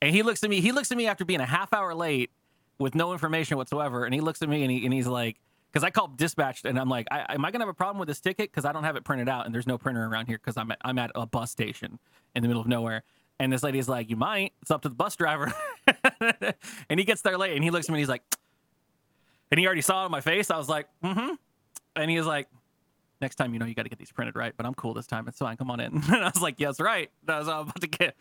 and he looks at me after being a half hour late with no information whatsoever. And he looks at me and he's like, because I called dispatched and I'm like, am I going to have a problem with this ticket? Because I don't have it printed out and there's no printer around here because I'm at a bus station in the middle of nowhere. And this lady's like, you might. It's up to the bus driver. And he gets there late and he looks at me and he's like, and he already saw it on my face. I was like, mm-hmm. And he was like, next time, you know, you got to get these printed right. But I'm cool this time. It's fine. Come on in. And I was like, yes, right. That was all about to get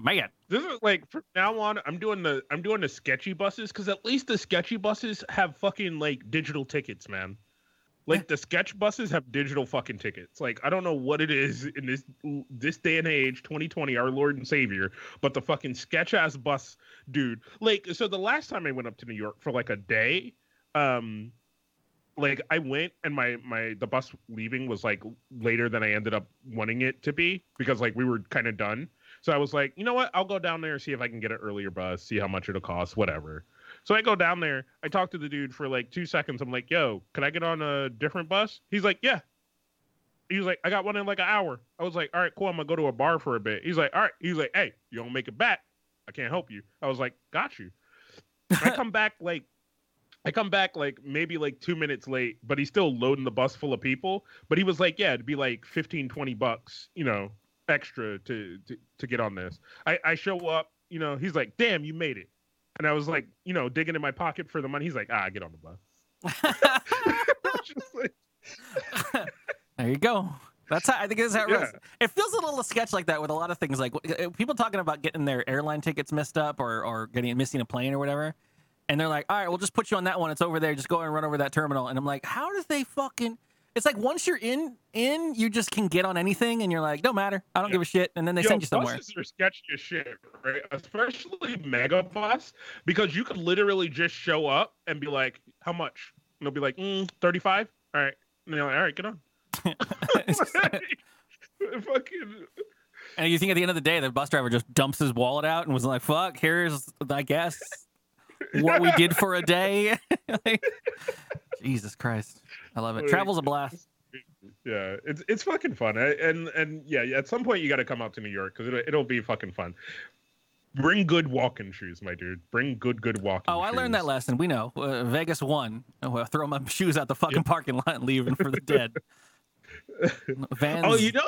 mad. This is like from now on. I'm doing the sketchy buses because at least the sketchy buses have fucking like digital tickets, man. Like the sketch buses have digital fucking tickets. Like I don't know what it is in this day and age, 2020, our Lord and Savior. But the fucking sketch ass bus, dude. Like so, the last time I went up to New York for like a day, like I went and the bus leaving was like later than I ended up wanting it to be because like we were kind of done. So I was like, you know what? I'll go down there and see if I can get an earlier bus, see how much it'll cost, whatever. So I go down there. I talk to the dude for like 2 seconds. I'm like, yo, can I get on a different bus? He's like, yeah. He was like, I got one in like an hour. I was like, all right, cool. I'm going to go to a bar for a bit. He's like, all right. He's like, hey, you don't make it back, I can't help you. I was like, got you. I come back like maybe like 2 minutes late, but he's still loading the bus full of people. But he was like, yeah, it'd be like $15-$20, you know, extra to get on this. I show up, you know, he's like, damn, you made it. And I was like, you know, digging in my pocket for the money. He's like, get on the bus. Just like... There you go. That's how I think is how it is. Yeah. It feels a little sketch like that with a lot of things, like people talking about getting their airline tickets messed up or missing a plane or whatever. And they're like, all right, we'll just put you on that one. It's over there. Just go and run over that terminal. And I'm like, how do they fucking... It's like once you're in, you just can get on anything. And you're like, no matter. I don't give a shit. And then they send you somewhere. Buses are sketchy as shit, right? Especially mega bus. Because you could literally just show up and be like, how much? And they'll be like, 35? All right. And they're like, all right, get on. Like, fucking... And you think at the end of the day, the bus driver just dumps his wallet out and was like, fuck, here's, I guess... what we did for a day. Like, Jesus Christ, I love it. Travel's a blast. Yeah, it's fucking fun. And yeah, at some point you got to come out to New York because it'll be fucking fun. Bring good walking shoes, my dude. Bring good walking shoes. Oh, I learned that lesson. We know. Vegas won. Oh, I'll throw my shoes out the fucking parking lot and leave them for the dead. Vans. Oh, you know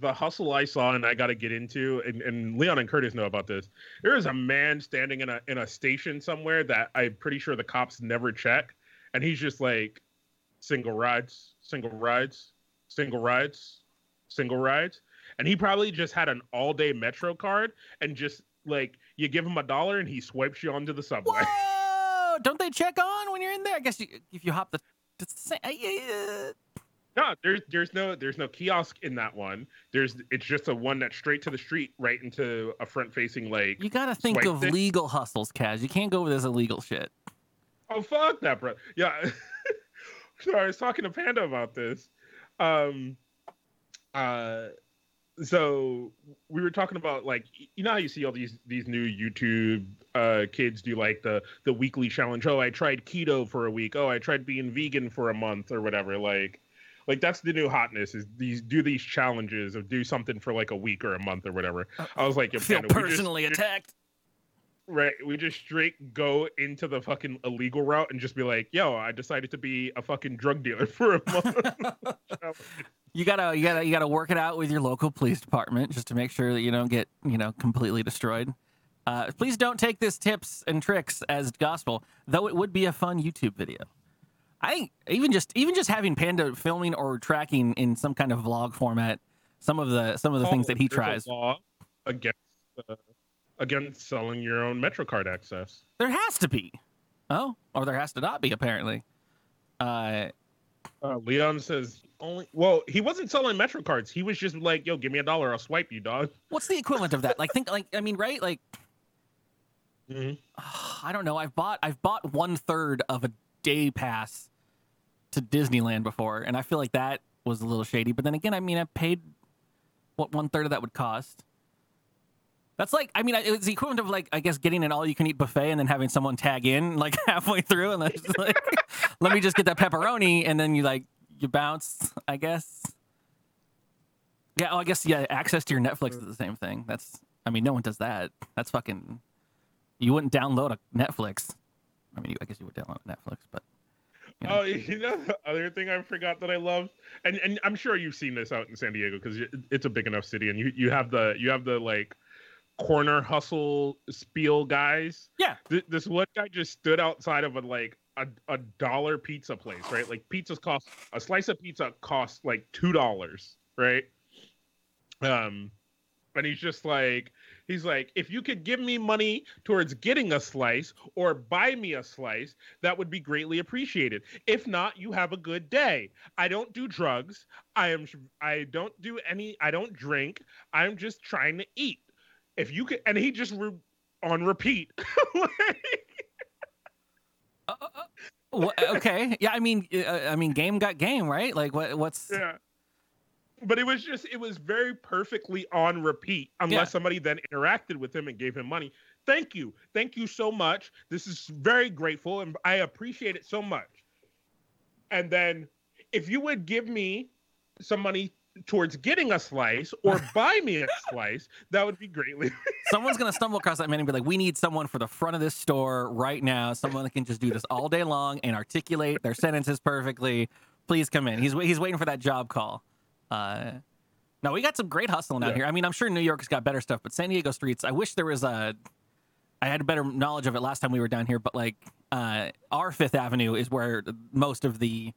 the hustle I saw and I got to get into, and Leon and Curtis know about this. There is a man standing in a station somewhere that I'm pretty sure the cops never check, and he's just like, single rides, and he probably just had an all day Metro card, and just like you give him $1 and he swipes you onto the subway. Whoa! Don't they check on when you're in there? I guess if you hop the. No, there's no kiosk in that one. It's just a one that's straight to the street, right into a front facing like. You gotta think of legal hustles, Kaz. You can't go with this illegal shit. Oh fuck that, bro. Yeah. So I was talking to Panda about this. So we were talking about like, you know how you see all these new YouTube kids do like the weekly challenge. Oh, I tried keto for a week. Oh, I tried being vegan for a month or whatever. Like that's the new hotness is these challenges of do something for like a week or a month or whatever. I was like, feel personally attacked. Right. We just straight go into the fucking illegal route and just be like, yo, I decided to be a fucking drug dealer for a month. You gotta work it out with your local police department just to make sure that you don't get, you know, completely destroyed. Please don't take this tips and tricks as gospel, though it would be a fun YouTube video. I even just having Panda filming or tracking in some kind of vlog format some of the things that he tries. A law against selling your own MetroCard access. There has to be, or there has to not be apparently. Leon says only. Well, he wasn't selling MetroCards. He was just like, "Yo, give me $1, I'll swipe you, dog." What's the equivalent of that? Like, mm-hmm. I don't know. I've bought 1/3 of a day pass to Disneyland before, and I feel like that was a little shady. But then again, I mean, I paid what one-third of that would cost. That's like, I mean, it's the equivalent of, like, I guess getting an all-you-can-eat buffet and then having someone tag in, like, halfway through, and just like, let me just get that pepperoni, and then you, like, you bounce, I guess. Yeah, oh, I guess, yeah, access to your Netflix is the same thing. That's, I mean, no one does that. That's fucking, you wouldn't download a Netflix. I mean, I guess you would download Netflix, but. You know. Oh, you know the other thing I forgot that I love, and I'm sure you've seen this out in San Diego because it's a big enough city, and you have the like corner hustle spiel guys. Yeah. This one guy just stood outside of a dollar pizza place, right? Like a slice of pizza costs like $2, right? And he's like, if you could give me money towards getting a slice or buy me a slice, that would be greatly appreciated. If not, you have a good day. I don't do drugs. I don't do any. I don't drink. I'm just trying to eat. If you could, and he just on repeat. Okay. Yeah. I mean, game got game, right? Like, what's? Yeah. But it was very perfectly on repeat, unless somebody then interacted with him and gave him money. Thank you so much. This is very grateful, and I appreciate it so much. And then, if you would give me some money towards getting a slice or buy me a slice, that would be greatly. Someone's gonna stumble across that man and be like, "We need someone for the front of this store right now. Someone that can just do this all day long and articulate their sentences perfectly. Please come in." He's waiting for that job call. No, we got some great hustling out here. I mean, I'm sure New York's got better stuff, but San Diego streets, I wish there was I had better knowledge of it last time we were down here, but like, our Fifth Avenue is where most of the,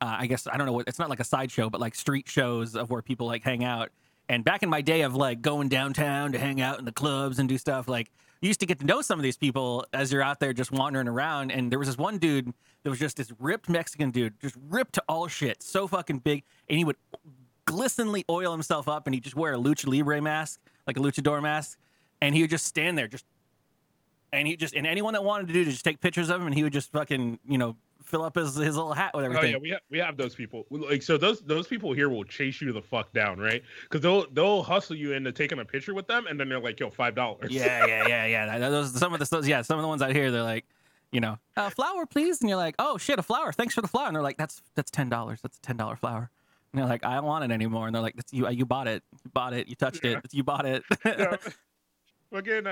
I guess, I don't know what, it's not like a sideshow, but like street shows of where people like hang out. And back in my day of like going downtown to hang out in the clubs and do stuff, like you used to get to know some of these people as you're out there just wandering around. And there was this one dude that was just this ripped Mexican dude, just ripped to all shit, so fucking big. And he would glistenly oil himself up, and he'd just wear a lucha libre mask, like a luchador mask, and he would just stand there, and anyone that wanted to do to just take pictures of him, and he would just fucking, you know, fill up his little hat with everything. Oh yeah, we have those people. Like, so those people here will chase you the fuck down, right? Because they'll hustle you into taking a picture with them, and then they're like, "Yo, $5." Yeah. Some of the ones out here, they're like, you know, flower please, and you're like, "Oh shit, a flower! Thanks for the flower," and they're like, "That's $10. That's a $10 flower." And they're like, "I don't want it anymore." And they're like, you bought it, you touched it, you bought it. Yeah. Again,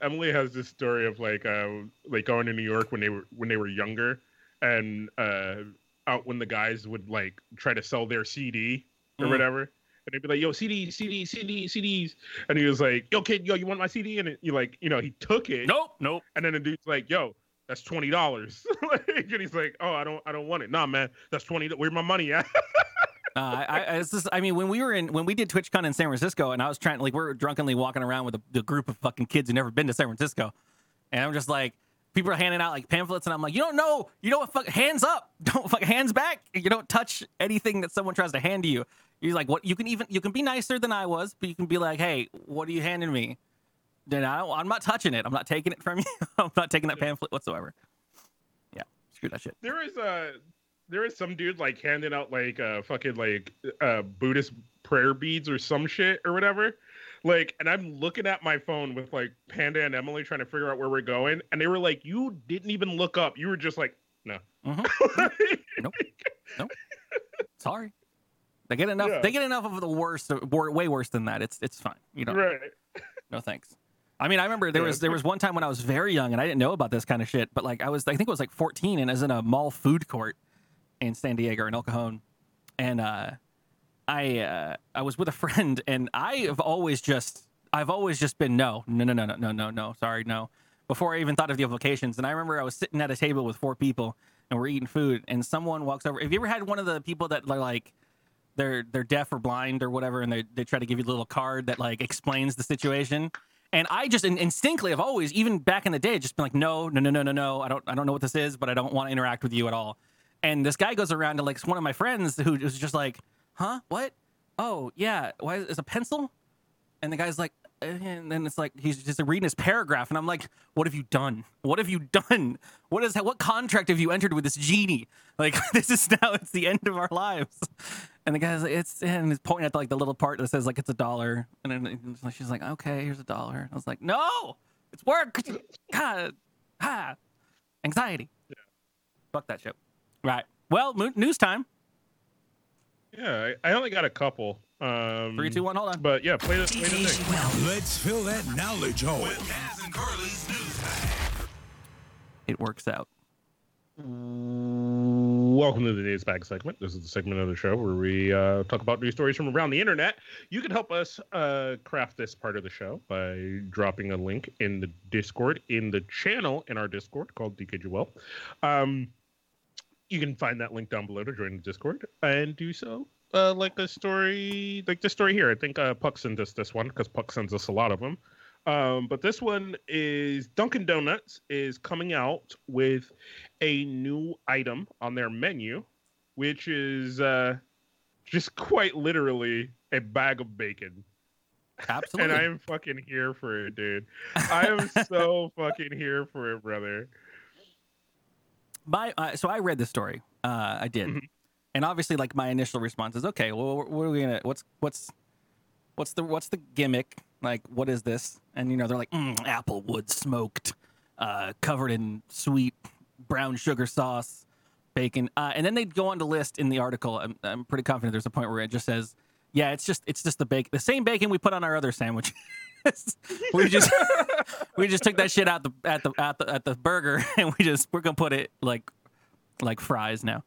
Emily has this story of like going to New York when they were younger, and out when the guys would like try to sell their CD or whatever, and they'd be like, "Yo, CDs," and he was like, "Yo, kid, yo, you want my CD?" And you like, you know, he took it. Nope. And then the dude's like, "Yo, that's $20," and he's like, "Oh, I don't want it." "Nah, man, that's $20. Where my money at?" When we did TwitchCon in San Francisco, and I was trying to, like, we're drunkenly walking around with a group of fucking kids who've never been to San Francisco, and I'm just like, people are handing out like pamphlets, and I'm like, you know what, fuck, hands up, don't fuck, hands back, you don't touch anything that someone tries to hand to you. You're like, what? You can be nicer than I was, but you can be like, "Hey, what are you handing me?" Then I'm not touching it. I'm not taking it from you. I'm not taking that pamphlet whatsoever. Yeah, screw that shit. There is some dude like handing out like fucking like Buddhist prayer beads or some shit or whatever, like, and I'm looking at my phone with like Panda and Emily trying to figure out where we're going, and they were like, "You didn't even look up. You were just like, no, nope. Sorry." They get enough. Yeah. They get enough of the worst, way worse than that. It's fine. You know, right? No thanks. I mean, I remember there was one time when I was very young and I didn't know about this kind of shit, but like I think it was like 14, and I was in a mall food court in San Diego in El Cajon, and I was with a friend, and I've always just been no, sorry, no, before I even thought of the implications. And I remember I was sitting at a table with four people, and we're eating food, and someone walks over. Have you ever had one of the people that are like, they're deaf or blind or whatever, and they try to give you a little card that like explains the situation? And I just instinctively have always, even back in the day, just been like, no, I don't know what this is, but I don't want to interact with you at all. And this guy goes around to, like, one of my friends who was just like, "Huh? What? Oh, yeah. Why is a pencil?" And the guy's like, and then it's like he's just reading his paragraph, and I'm like, what have you done? What have you done? What is that? What contract have you entered with this genie? Like, this is now, it's the end of our lives. And the guy's like, it's, and he's pointing at like the little part that says like it's $1, and then she's like, okay, here's $1. I was like, no, it's work. God, ah, anxiety. Yeah. Fuck that shit. Right. Well, news time. Yeah, I only got a couple. 3, 2, 1, hold on. But yeah, play the thing. Well, let's fill that knowledge hole. It works out. Welcome to the News Bag segment. This is the segment of the show where we talk about news stories from around the internet. You can help us craft this part of the show by dropping a link in the Discord, in the channel in our Discord called DKGL. You can find that link down below to join the Discord and do so. Like a story, like the story here. I think Puck sent us this one because Puck sends us a lot of them. But this one is Dunkin' Donuts is coming out with a new item on their menu, which is just quite literally a bag of bacon. Absolutely. And I am fucking here for it, dude. I am so fucking here for it, brother. So I read the story. I did. Mm-hmm. And obviously, like, my initial response is, okay, well, what are we gonna? What's the gimmick? Like, what is this? And you know, they're like, applewood smoked, covered in sweet brown sugar sauce, bacon. And then they'd go on to list in the article. I'm pretty confident there's a point where it just says, yeah, it's just the bacon, the same bacon we put on our other sandwiches. we just took that shit out at the burger, and we're gonna put it like fries now.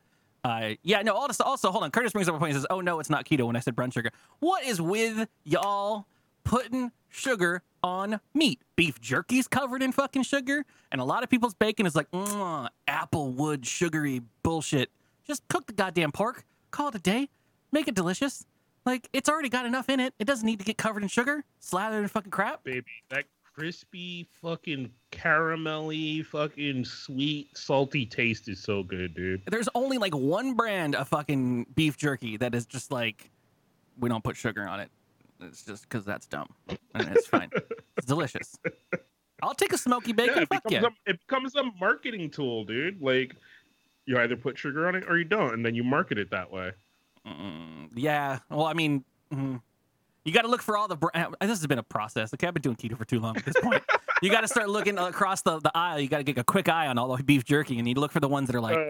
Yeah, no, also, hold on. Curtis brings up a point and says, oh, no, it's not keto when I said brown sugar. What is with y'all putting sugar on meat? Beef jerky's covered in fucking sugar, and a lot of people's bacon is like, applewood sugary bullshit. Just cook the goddamn pork. Call it a day. Make it delicious. Like, it's already got enough in it. It doesn't need to get covered in sugar, slathered in fucking crap. Baby, that crispy fucking caramelly fucking sweet salty taste is so good, dude. There's only like one brand of fucking beef jerky that is just like, we don't put sugar on it. It's just because that's dumb, and it's fine. It's delicious. I'll take a smoky bacon. It becomes a marketing tool, dude. Like, you either put sugar on it or you don't, and then you market it that way. Yeah, well, I mean, you got to look for all the brands. This has been a process. Okay, I've been doing keto for too long at this point. You got to start looking across the aisle. You got to get a quick eye on all the beef jerky, and you look for the ones that are like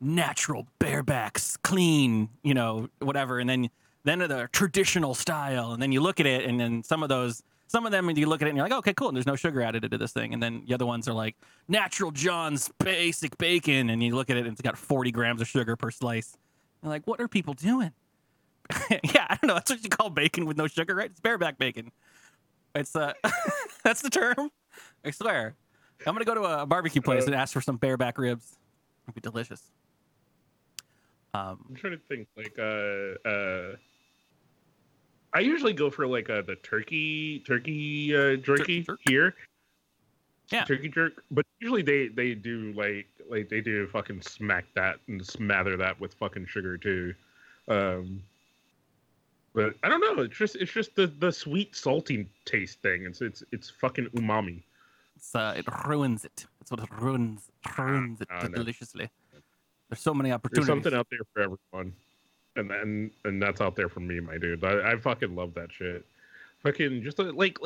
natural, barebacks, clean, you know, whatever. And then the traditional style. And then you look at it, and then some of them, and you look at it, and you're like, okay, cool. And there's no sugar added into this thing. And then the other ones are like Natural John's basic bacon, and you look at it, and it's got 40 grams of sugar per slice. You're like, what are people doing? Yeah, I don't know. That's what you call bacon with no sugar, right? It's bareback bacon. It's that's the term. I swear. I'm gonna go to a barbecue place and ask for some bareback ribs. It'd be delicious. I'm trying to think. Like, I usually go for like the turkey jerky jerk here. Yeah, turkey jerk. But usually they do like they do fucking smack that and smother that with fucking sugar too. But I don't know. It's just the sweet salty taste thing. It's fucking umami. It ruins it. That's what it ruins. Ruins it deliciously. No. There's so many opportunities. There's something out there for everyone, and that's out there for me, my dude. I fucking love that shit. Fucking just like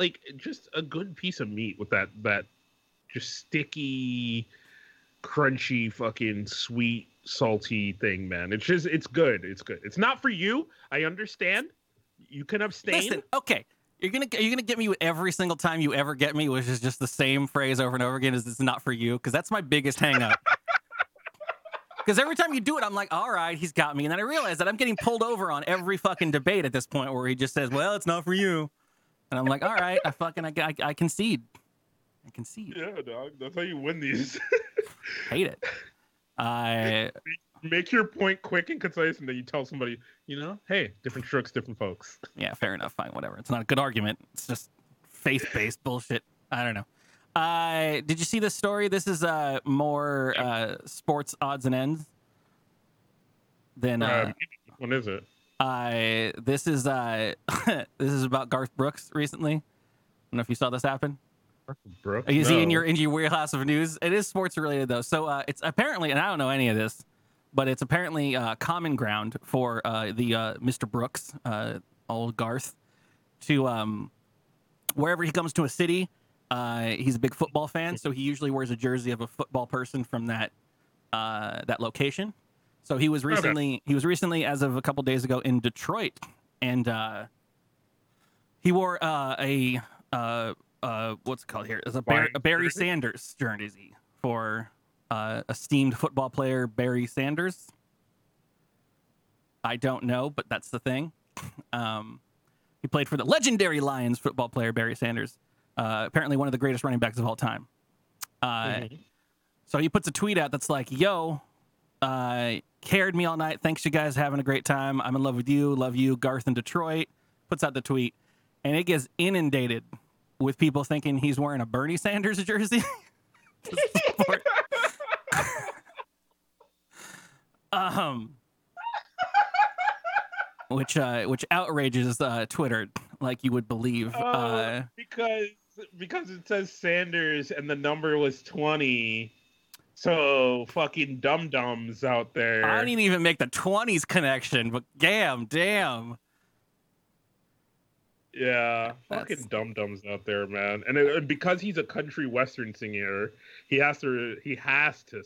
a good piece of meat with that just sticky, crunchy, fucking sweet, salty thing, man. It's good. It's not for you. I understand. You can abstain. Listen, okay, you're gonna get me with every single time you ever get me, which is just the same phrase over and over again, is it's not for you, because that's my biggest hang up. Because every time you do it, I'm like, all right, he's got me. And then I realize that I'm getting pulled over on every fucking debate at this point where he just says, well, it's not for you. And I'm like, all right, I concede. I concede. Yeah, dog. That's how you win these. Hate it. I make your point quick and concise, and then you tell somebody, you know, hey, different strokes, different folks. Yeah, fair enough. Fine, whatever. It's not a good argument. It's just faith-based bullshit. I don't know. Did you see this story? This is more sports odds and ends than. What is it? This is about Garth Brooks recently. I don't know if you saw this happen. Brooks? Is he in your warehouse of news? It is sports related though, so it's apparently, and I don't know any of this, but it's apparently common ground for the Mr. Brooks, old Garth, to wherever he comes to a city. He's a big football fan, so he usually wears a jersey of a football person from that that location. So he was recently as of a couple days ago in Detroit, and he wore a what's it called here? It's a Barry Sanders jersey for esteemed football player Barry Sanders. I don't know, but that's the thing. He played for the legendary Lions football player Barry Sanders. Apparently one of the greatest running backs of all time. So he puts a tweet out that's like, yo, carried me all night. Thanks, you guys. Having a great time. I'm in love with you. Love you, Garth in Detroit. Puts out the tweet, and it gets inundated with people thinking he's wearing a Bernie Sanders jersey. Which outrages Twitter like you would believe. Because it says Sanders and the number was 20. So fucking dum-dums out there. I didn't even make the 20s connection, but damn. Yeah, fucking dum-dums out there, man. And because he's a country western singer, he has to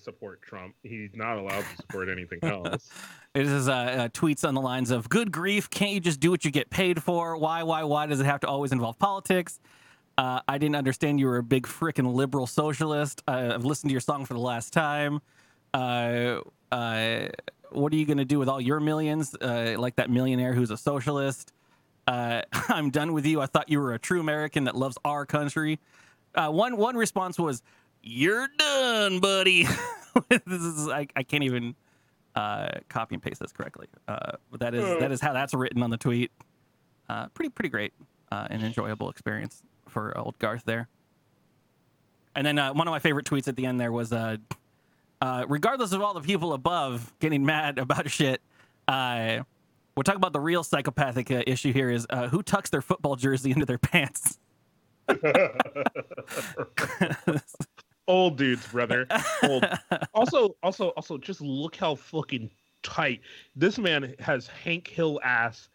support Trump. He's not allowed to support anything else. It is tweets on the lines of, good grief, can't you just do what you get paid for? Why does it have to always involve politics? I didn't understand you were a big frickin' liberal socialist. I've listened to your song for the last time. What are you going to do with all your millions? Like that millionaire who's a socialist. I'm done with you. I thought you were a true American that loves our country. One response was, "You're done, buddy." This is I can't even copy and paste this correctly. But that is how that's written on the tweet. Pretty great and enjoyable experience for old Garth there. And then one of my favorite tweets at the end there was, regardless of all the people above getting mad about shit, we're talking about the real psychopathic issue here is who tucks their football jersey into their pants? Old dudes, brother. Old. Also, just look how fucking tight. This man has Hank Hill ass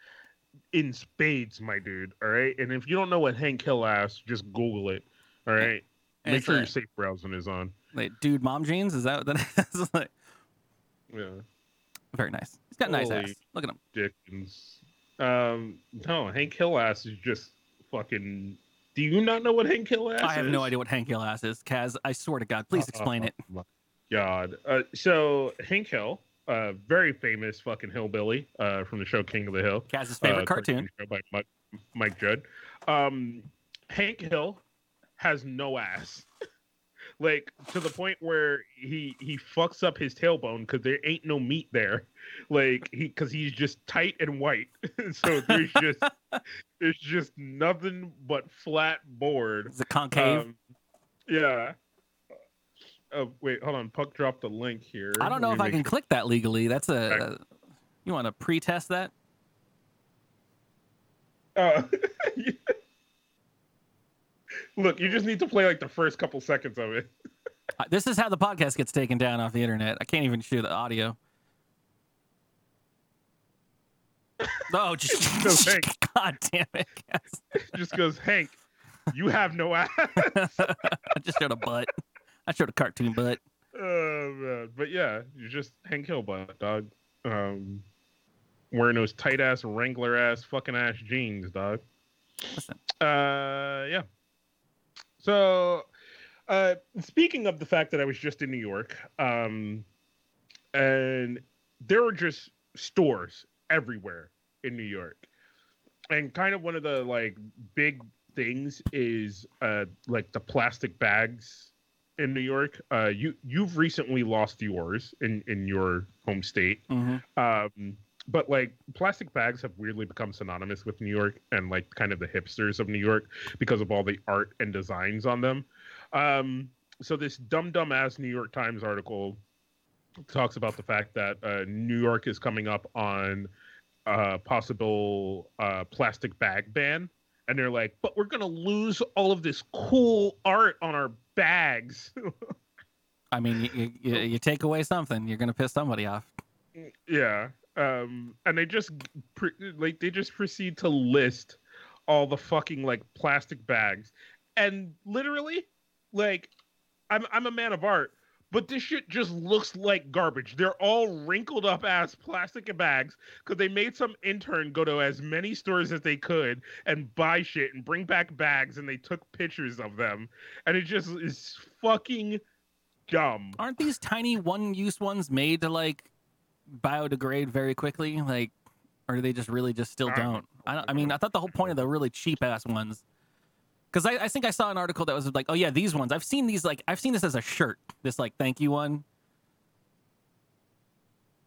in spades, my dude, all right? And if you don't know what Hank Hill ass, just Google it, all right? And make sure your safe browsing is on. Like, dude, mom jeans? Is that what that is? Like... Yeah. Very nice. He's got nice ass. Look at him. Dickens. No, Hank Hill ass is just fucking... Do you not know what Hank Hill ass is? I have no idea what Hank Hill ass is. Kaz, I swear to God, please explain it. My God. So, Hank Hill, very famous fucking hillbilly from the show King of the Hill. Kaz's favorite cartoon. By Mike Judd. Hank Hill has no ass. Like, to the point where he fucks up his tailbone because there ain't no meat there. Like, because he's just tight and white. So there's just it's just nothing but flat board. It's a concave. Yeah. Wait, hold on. Puck dropped the link here. I don't know if I can click that legally. That's you want to pre-test that? Yeah. Look, you just need to play like the first couple seconds of it. This is how the podcast gets taken down off the internet. I can't even show the audio. Oh, just Hank. God damn it. Yes. Just goes, Hank, you have no ass. I just showed a butt. I showed a cartoon butt. Oh, man. But yeah, you're just Hank Hill butt, dog. Wearing those tight ass, Wrangler ass, fucking ass jeans, dog. Listen. Yeah. So, speaking of the fact that I was just in New York, and there were just stores everywhere in New York, and kind of one of the like big things is like the plastic bags in New York. You've recently lost yours in your home state, but like plastic bags have weirdly become synonymous with New York and like kind of the hipsters of New York because of all the art and designs on them. So this dumb ass New York Times article talks about the fact that New York is coming up on possible plastic bag ban. And they're like, but we're going to lose all of this cool art on our bags. I mean, you take away something, you're going to piss somebody off. Yeah. And they just proceed to list all the fucking like plastic bags. And literally, like, I'm a man of art, but this shit just looks like garbage. They're all wrinkled up ass plastic bags because they made some intern go to as many stores as they could and buy shit and bring back bags, and they took pictures of them. And it just is fucking dumb. Aren't these tiny one-use ones made to like biodegrade very quickly? Like, or do they just really just still don't? I mean, I thought the whole point of the really cheap ass ones. Because I think I saw an article that was like, oh yeah, these ones. I've seen these, like, I've seen this as a shirt. This like thank you one.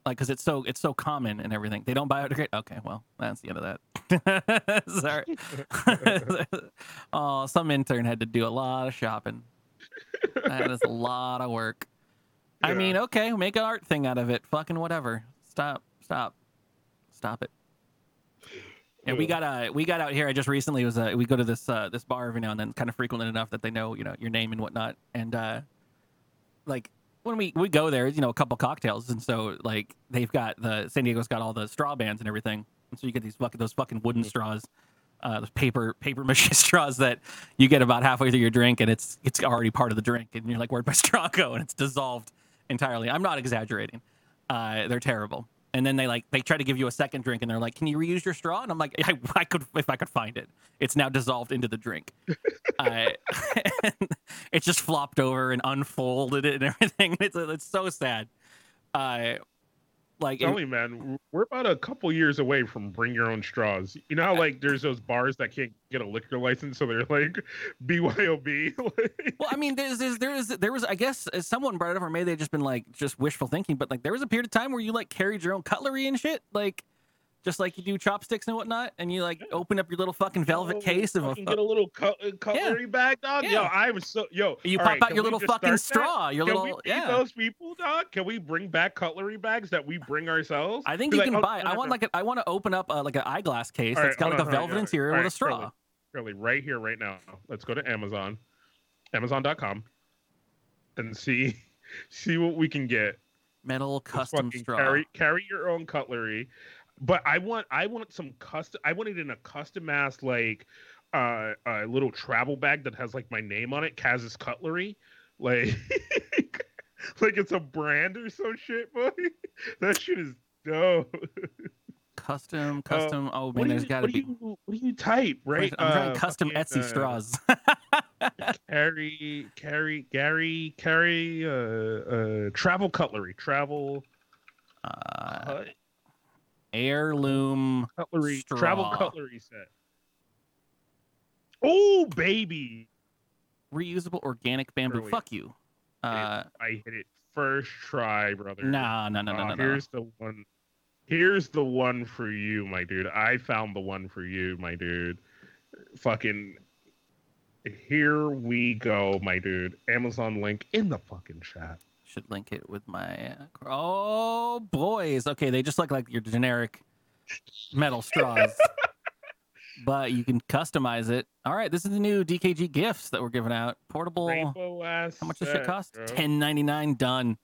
Like, because it's so common and everything. They don't biodegrade. Okay, well, that's the end of that. Sorry. Oh, some intern had to do a lot of shopping. That is a lot of work. Yeah. I mean, okay, make an art thing out of it. Fucking whatever. Stop it. And we got out here. I just recently was we go to this bar every now and then, kind of frequently enough that they know, you know, your name and whatnot. And like when we go there, you know, a couple cocktails, and so like they've got the San Diego's got all the straw bands and everything, and so you get these fucking wooden straws, those paper mache straws that you get about halfway through your drink, and it's already part of the drink, and you're like, where'd my straw go? And it's dissolved entirely. I'm not exaggerating. They're terrible. And then they try to give you a second drink, and they're like, "Can you reuse your straw?" And I'm like, "I could if I could find it. It's now dissolved into the drink. It just flopped over and unfolded it and everything. It's so sad. Like, tell me, man, we're about a couple years away from bring your own straws. You know how like there's those bars that can't get a liquor license, so they're like BYOB. Well, I mean, there was I guess someone brought it up, or maybe they just been like just wishful thinking, but like there was a period of time where you like carried your own cutlery and shit, like just like you do chopsticks and whatnot, and you like open up your little fucking velvet case of get a little cutlery bag, dog. Yeah. Yo, you pop out your little fucking straw. Your can little we feed those people, dog. Can we bring back cutlery bags that we bring ourselves? I think be you like, can buy. I want to open up like an eyeglass case that's got like a velvet interior with a straw. Curly, right here, right now. Let's go to Amazon, Amazon.com, and see what we can get. Metal custom straw. Carry your own cutlery. But I want some custom. I want it in a custom ass like a little travel bag that has like my name on it, Kaz's Cutlery, like like it's a brand or some shit, boy. That shit is dope. Custom. Oh man, there's got to be. What do you type? Right? I'm trying custom Etsy straws. Gary. Travel cutlery. Travel. Heirloom cutlery straw. Travel cutlery set. Oh baby, reusable organic bamboo. Curly. Fuck you. I hit it first try, brother. No. Here's the one for you, my dude. I found the one for you, my dude. Fucking here we go, my dude. Amazon link in the fucking chat. Should link it with my oh boys. Okay, they just look like your generic metal straws, but you can customize it. All right, this is the new DKG gifts that we're giving out. Portable. How much does shit cost? $10.99. Done.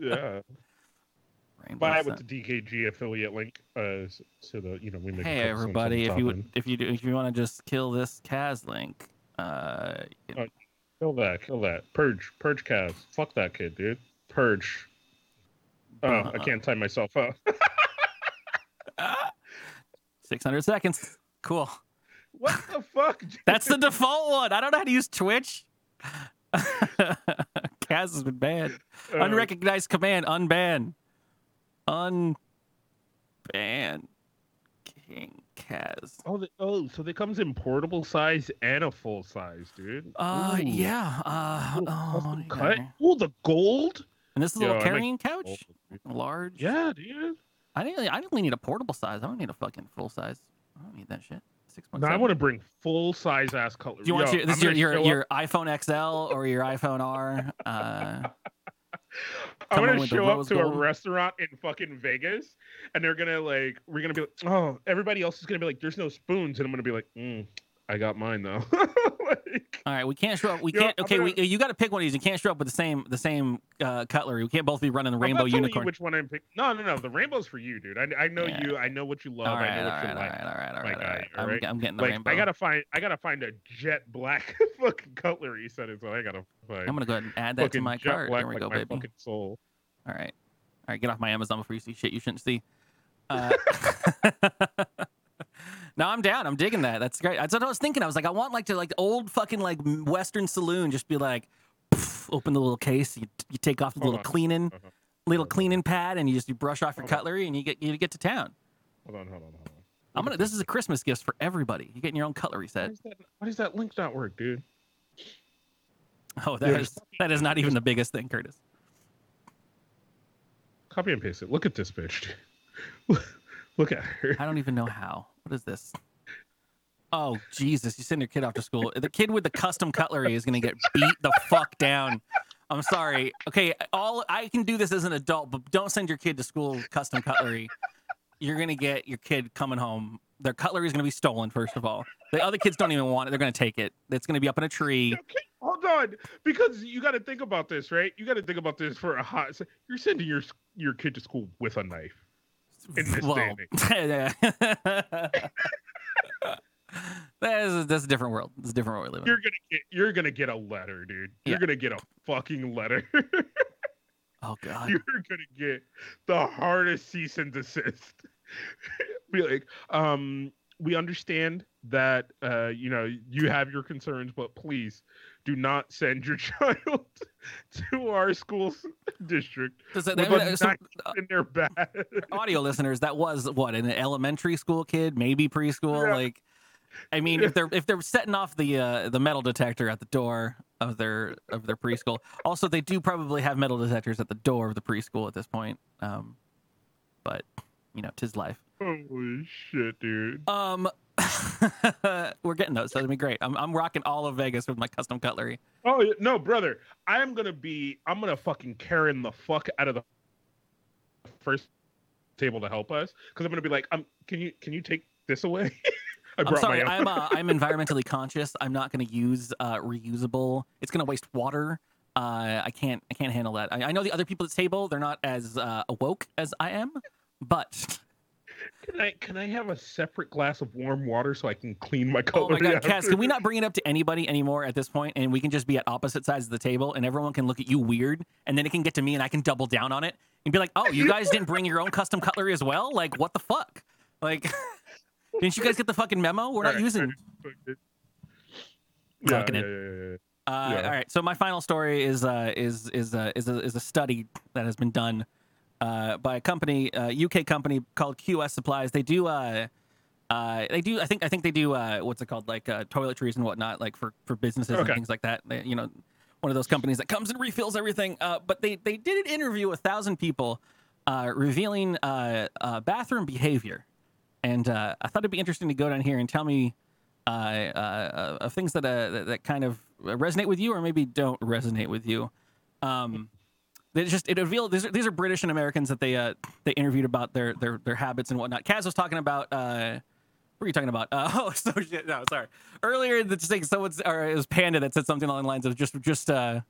Yeah. Buy it with the DKG affiliate link. So the you know we make. Hey everybody, if you want to just kill this Kaz link, Kill that. Purge Kaz. Fuck that kid, dude. Purge. Oh, I can't tie myself up. 600 seconds. Cool. What the fuck? Dude? That's the default one. I don't know how to use Twitch. Kaz has been banned. Unrecognized command. Unban. King Kaz. So they comes in portable size and a full size, dude. Ooh. Yeah. Custom cut. Oh, the gold. And this is a little carrying couch. Gold, large. Yeah, dude. I didn't really need a portable size. I don't need a fucking full size. I don't need that shit. 6.7. No, I want to bring full size ass color. Do you want your iPhone XL or your iPhone R? I'm gonna show up to a restaurant in fucking Vegas, and they're gonna like, we're gonna be like, oh, everybody else is gonna be like, there's no spoons, and I'm gonna be like, I got mine though. Like, all right, we can't show up. We can't. Know, okay, gonna, you got to pick one of these. You can't show up with the same cutlery. We can't both be running the rainbow unicorn. Which one I'm picking? No. The rainbow's for you, dude. I know you. I know what you love. Right, I know what you like. All right. I'm getting the rainbow. I gotta find a jet black fucking cutlery set. So I gotta. Like, I'm gonna go ahead and add that to my cart. There we go, baby. Fucking soul. All right. Get off my Amazon before you see shit you shouldn't see. No, I'm down. I'm digging that. That's great. That's what I was thinking. I was like, I want like old fucking like Western saloon. Just be like, poof, open the little case. You take off the little cleaning pad, and you brush off your cutlery, and you get to town. Hold on. This is a Christmas gift for everybody. You're getting your own cutlery set. Why does that link not work, dude? Oh, that is not even the biggest thing, Curtis. Copy and paste it. Look at this bitch. Look at her. I don't even know how. What is this? Oh, Jesus. You send your kid off to school. The kid with the custom cutlery is going to get beat the fuck down. I'm sorry. Okay, I can do this as an adult, but don't send your kid to school with custom cutlery. You're going to get your kid coming home. Their cutlery is going to be stolen, first of all. The other kids don't even want it. They're going to take it. It's going to be up in a tree. Okay, hold on. Because you got to think about this, right? You got to think about this for a hot... You're sending your kid to school with a knife. In this that's a different world. It's a different world we live in. You're gonna get a letter, dude. You're gonna get a fucking letter. Oh god. You're gonna get the hardest cease and desist. Be like, we understand that you have your concerns, but please do not send your child to our school district. In their bag. Audio listeners, that was what, an elementary school kid, maybe preschool. Yeah. Like, I mean, if they're setting off the metal detector at the door of their preschool. Also, they do probably have metal detectors at the door of the preschool at this point. But you know, 'tis life. Holy shit, dude. We're getting those. That'll be great. I'm rocking all of Vegas with my custom cutlery. Oh no, brother! I'm gonna fucking Karen the fuck out of the first table to help us, because I'm gonna be like, can you take this away? I'm sorry. I'm environmentally conscious. I'm not gonna use reusable. It's gonna waste water. I can't handle that. I know the other people at the table. They're not as awoke as I am, but. Can I have a separate glass of warm water so I can clean my cutlery? Oh my god, Kaz, can we not bring it up to anybody anymore at this point, and we can just be at opposite sides of the table, and everyone can look at you weird, and then it can get to me, and I can double down on it and be like, "Oh, you guys didn't bring your own custom cutlery as well? Like, what the fuck? Like, didn't you guys get the fucking memo? We're not using." Yeah. All right. So my final story is a study that has been done. By a company, UK company called QS Supplies. They do. I think they do. What's it called? Like toiletries and whatnot, like for businesses and things like that. They, one of those companies that comes and refills everything. But they did an interview with 1,000 people, revealing bathroom behavior. And I thought it'd be interesting to go down here and tell me of things that kind of resonate with you or maybe don't resonate with you. It revealed these are British and Americans that they interviewed about their habits and whatnot. Kaz was talking about what were you talking about? Earlier this thing, it was Panda that said something along the lines of just go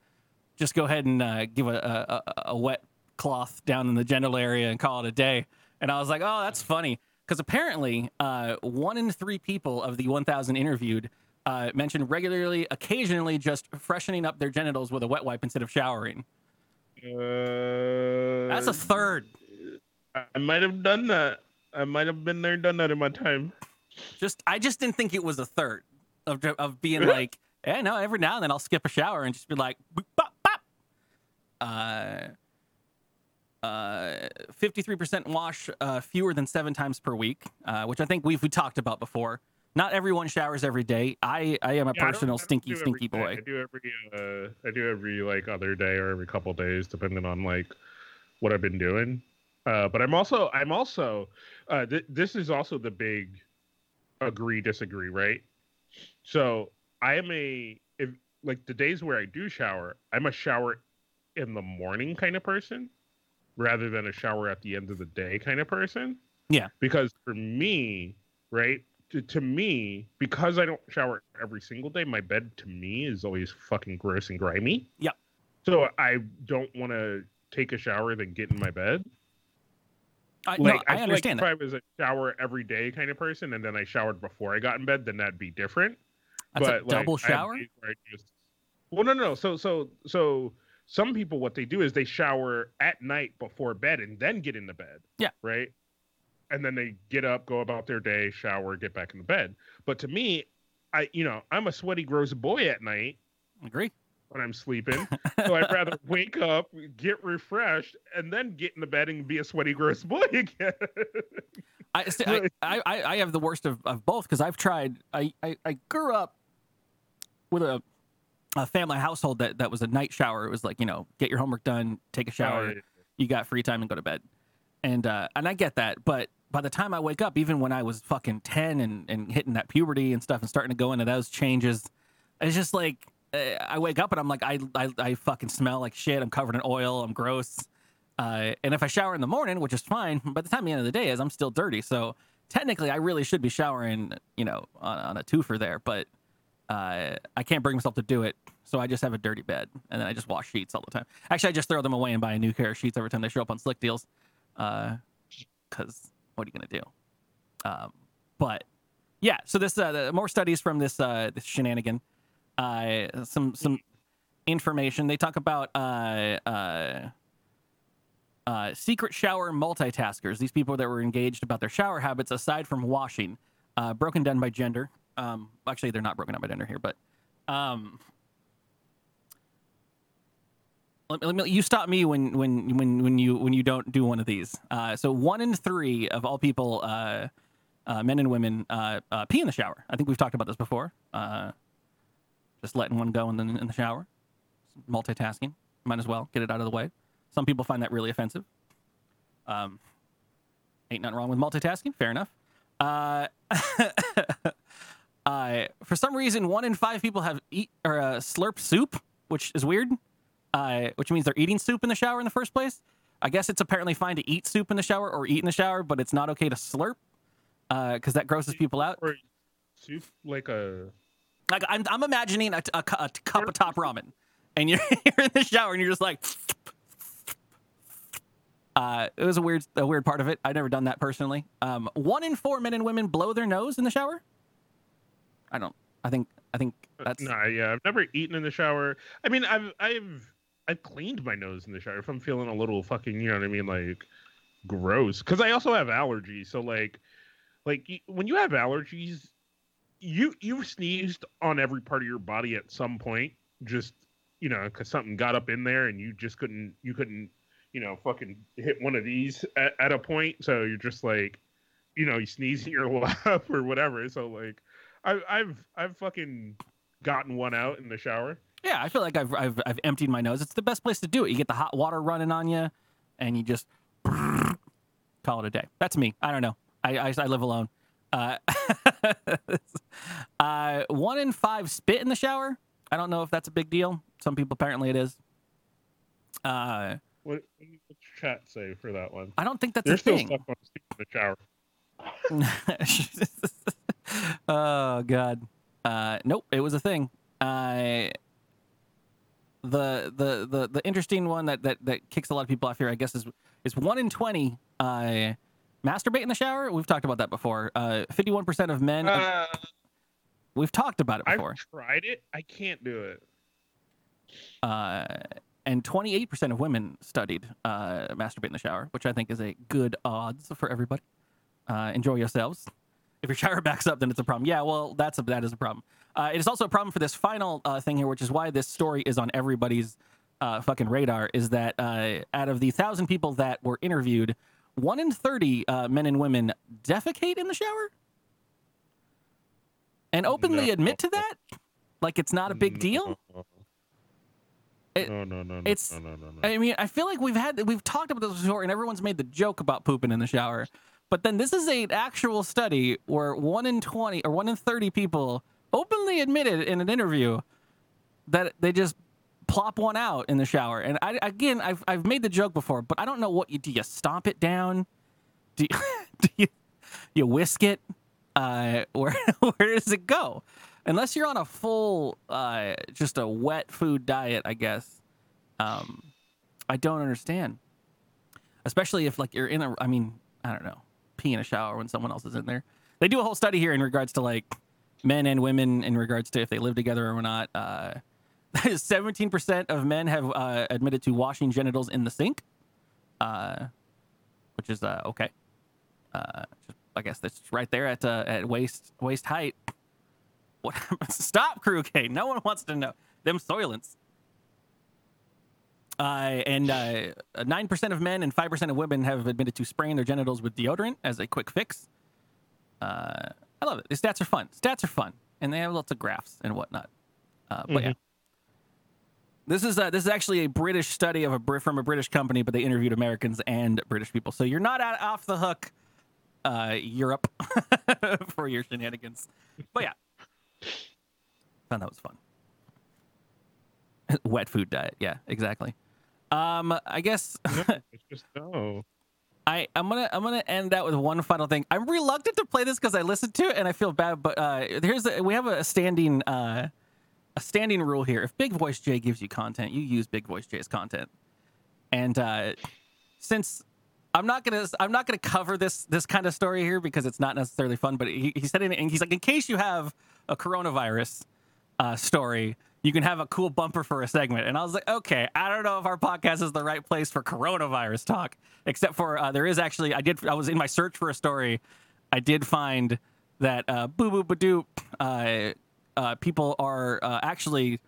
ahead and give a wet cloth down in the genital area and call it a day. And I was like, oh, that's funny, because apparently 1 in 3 people of the 1,000 interviewed mentioned regularly, occasionally just freshening up their genitals with a wet wipe instead of showering. That's a third. I might have done that. I might have been there, done that in my time. I just didn't think it was a third of being like, yeah, no. Every now and then I'll skip a shower and just be like, boop, bop, bop. 53% wash fewer than 7 times per week, which I think we talked about before. Not everyone showers every day. I am a personal stinky boy. I do every like other day or every couple days, depending on like what I've been doing. But I'm also this is also the big agree disagree, right? So I am if like the days where I do shower, I'm a shower in the morning kind of person rather than a shower at the end of the day kind of person. Yeah. Because for me, right, to me, because I don't shower every single day, my bed to me is always fucking gross and grimy. Yeah. So I don't want to take a shower then get in my bed. I understand that. If I was a shower every day kind of person and then I showered before I got in bed, then that'd be different. That's but a double shower? No. So some people, what they do is they shower at night before bed and then get into bed. Yeah. Right? And then they get up, go about their day, shower, get back in the bed. But to me, I'm a sweaty, gross boy at night. Agree. When I'm sleeping. So I'd rather wake up, get refreshed, and then get in the bed and be a sweaty, gross boy again. I have the worst of both because I've tried. I grew up with a family household that was a night shower. It was like, get your homework done, take a shower. Right. You got free time and go to bed. And I get that. But by the time I wake up, even when I was fucking 10 and hitting that puberty and stuff and starting to go into those changes, it's just like I wake up and I'm like, I fucking smell like shit. I'm covered in oil. I'm gross. And if I shower in the morning, which is fine, by the time the end of the day is, I'm still dirty. So technically, I really should be showering, on a twofer there. But I can't bring myself to do it, so I just have a dirty bed, and then I just wash sheets all the time. Actually, I just throw them away and buy a new pair of sheets every time they show up on Slick Deals, because what are you gonna do? But yeah, so this more studies from this shenanigan, some information. They talk about secret shower multitaskers. These people that were engaged about their shower habits aside from washing, broken down by gender. Actually, they're not broken up by gender here, but let me you stop me when you don't do one of these. So 1 in 3 of all people, men and women, pee in the shower. I think we've talked about this before. Just letting one go in the shower, multitasking. Might as well get it out of the way. Some people find that really offensive. Ain't nothing wrong with multitasking. Fair enough. For some reason, 1 in 5 people have slurped soup, which is weird. Which means they're eating soup in the shower in the first place. I guess it's apparently fine to eat soup in the shower or eat in the shower, but it's not okay to slurp because that grosses people out. Or soup like I'm imagining a cup of top ramen, and you're in the shower and you're just like. It was a weird part of it. I've never done that personally. 1 in 4 men and women blow their nose in the shower. I think that's no. Yeah, I've never eaten in the shower. I mean, I've cleaned my nose in the shower if I'm feeling a little fucking, you know what I mean, like gross. Because I also have allergies, so like when you have allergies, you've sneezed on every part of your body at some point. Just because something got up in there and you just couldn't. Fucking hit one of these at a point. So you're just like, you sneeze in your lap or whatever. So like, I've fucking gotten one out in the shower. Yeah, I feel like I've emptied my nose. It's the best place to do it. You get the hot water running on you, and you just call it a day. That's me. I don't know. I live alone. 1 in 5 spit in the shower. I don't know if that's a big deal. Some people apparently it is. What did the chat say for that one? I don't think that's a thing. They're still stuck on the seat in the shower. Oh, God. Nope, it was a thing. The interesting one that kicks a lot of people off here, I guess, is 1 in 20 masturbate in the shower. We've talked about that before. 51% of men... we've talked about it before. I've tried it. I can't do it. And 28% of women studied masturbate in the shower, which I think is a good odds for everybody. Enjoy yourselves. If your shower backs up, then it's a problem. Yeah, well, that is a problem. It is also a problem for this final thing here, which is why this story is on everybody's fucking radar, is that out of the 1,000 people that were interviewed, 1 in 30 men and women defecate in the shower? And openly admit to that? Like it's not a big deal? No. I mean, I feel like we've talked about this before, and everyone's made the joke about pooping in the shower. But then this is an actual study where 1 in 20 or 1 in 30 people openly admitted in an interview that they just plop one out in the shower. And I, again, I've made the joke before, but I don't know what you do. You stomp it down? Do you whisk it? Where does it go? Unless you're on a full, just a wet food diet, I guess. I don't understand. Especially if like you're in a, I mean, I don't know, pee in a shower when someone else is in there. They do a whole study here in regards to like men and women in regards to if they live together or not. 17% of men have admitted to washing genitals in the sink, which is okay. I guess that's right there at waist height. What happens? Stop, Crew K. No one wants to know them soilants. And 9% of men and 5% of women have admitted to spraying their genitals with deodorant as a quick fix. I love it. The stats are fun. Stats are fun, and they have lots of graphs and whatnot. But yeah, this is actually a British study from a British company, but they interviewed Americans and British people. So you're not off the hook, Europe, for your shenanigans. But yeah, found that was fun. Wet food diet. Yeah, exactly. I guess. I'm gonna end that with one final thing. I'm reluctant to play this because I listened to it and I feel bad. But we have a standing rule here. If Big Voice Jay gives you content, you use Big Voice Jay's content. And since I'm not gonna cover this kind of story here because it's not necessarily fun. But he said, and he's like, in case you have a coronavirus story, you can have a cool bumper for a segment. And I was like, okay, I don't know if our podcast is the right place for coronavirus talk, except for there is actually, I was in my search for a story. I did find that boo-boo-ba-doop people are actually,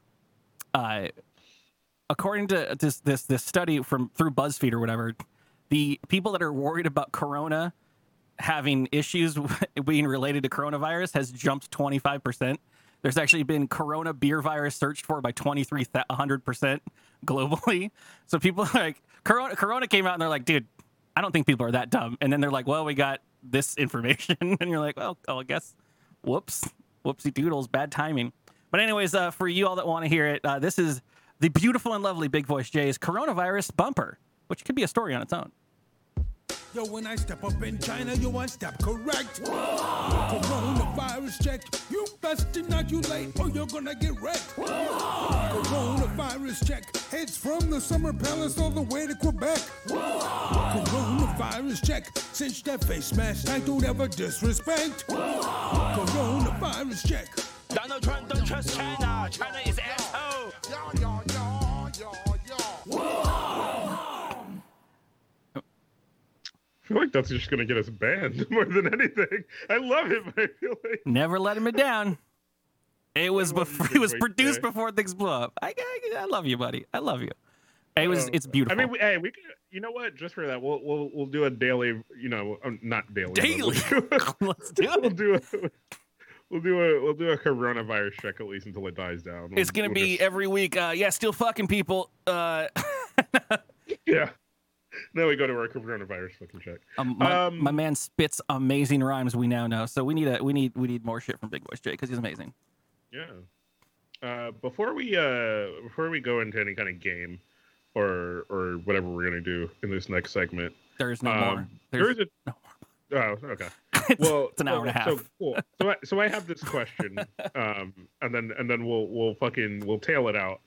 according to this study through BuzzFeed or whatever, the people that are worried about corona having issues being related to coronavirus has jumped 25%. There's actually been corona beer virus searched for by 2,300% globally. So people are like, corona came out and they're like, dude, I don't think people are that dumb. And then they're like, well, we got this information. And you're like, well, oh, I guess, whoopsie doodles, bad timing. But anyways, for you all that want to hear it, this is the beautiful and lovely Big Voice Jay's coronavirus bumper, which could be a story on its own. Yo, when I step up in China, yo, I step correct. Whoa. Coronavirus check. You best inoculate or you're gonna get wrecked. Whoa. Coronavirus check. Heads from the Summer Palace all the way to Quebec. Whoa. Coronavirus check. Cinch that face mask. I don't ever disrespect. Whoa. Coronavirus check. Donald Trump don't trust China. China is asshole. I feel like that's just going to get us banned more than anything. I love it, but I feel like... Never let him down. It was produced before things blew up. I love you, buddy. I love you. It's beautiful. I mean, we could, you know what? Just for that, we'll do a daily. You know, not daily. Daily. Let's do it. We'll do a coronavirus check at least until it dies down. It's gonna be just... every week. Yeah, still fucking people. Yeah. Now we go to our coronavirus fucking check. My man spits amazing rhymes. We now know, so we need more shit from Big Voice Jay because he's amazing. Yeah. Before we go into any kind of game or whatever we're gonna do in this next segment, there's no more. There's no more. Oh, okay. Well, it's an hour and a half. So cool. So I have this question, and then we'll tail it out.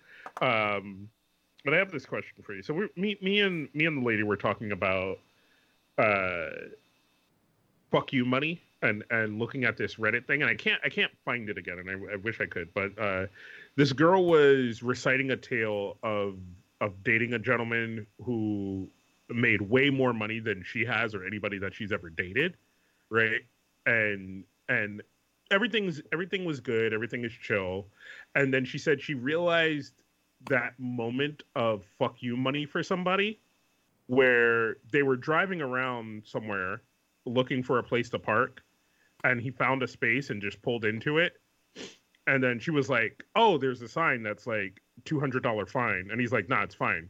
But I have this question for you. So me and the lady were talking about fuck you money and looking at this Reddit thing, and I can't find it again, and I wish I could. But this girl was reciting a tale of dating a gentleman who made way more money than she has or anybody that she's ever dated, right? And everything was good, everything is chill, and then she said she realized that moment of fuck you money for somebody where they were driving around somewhere looking for a place to park, and he found a space and just pulled into it. And then she was like, oh, there's a sign that's like $200 fine. And he's like, nah, it's fine.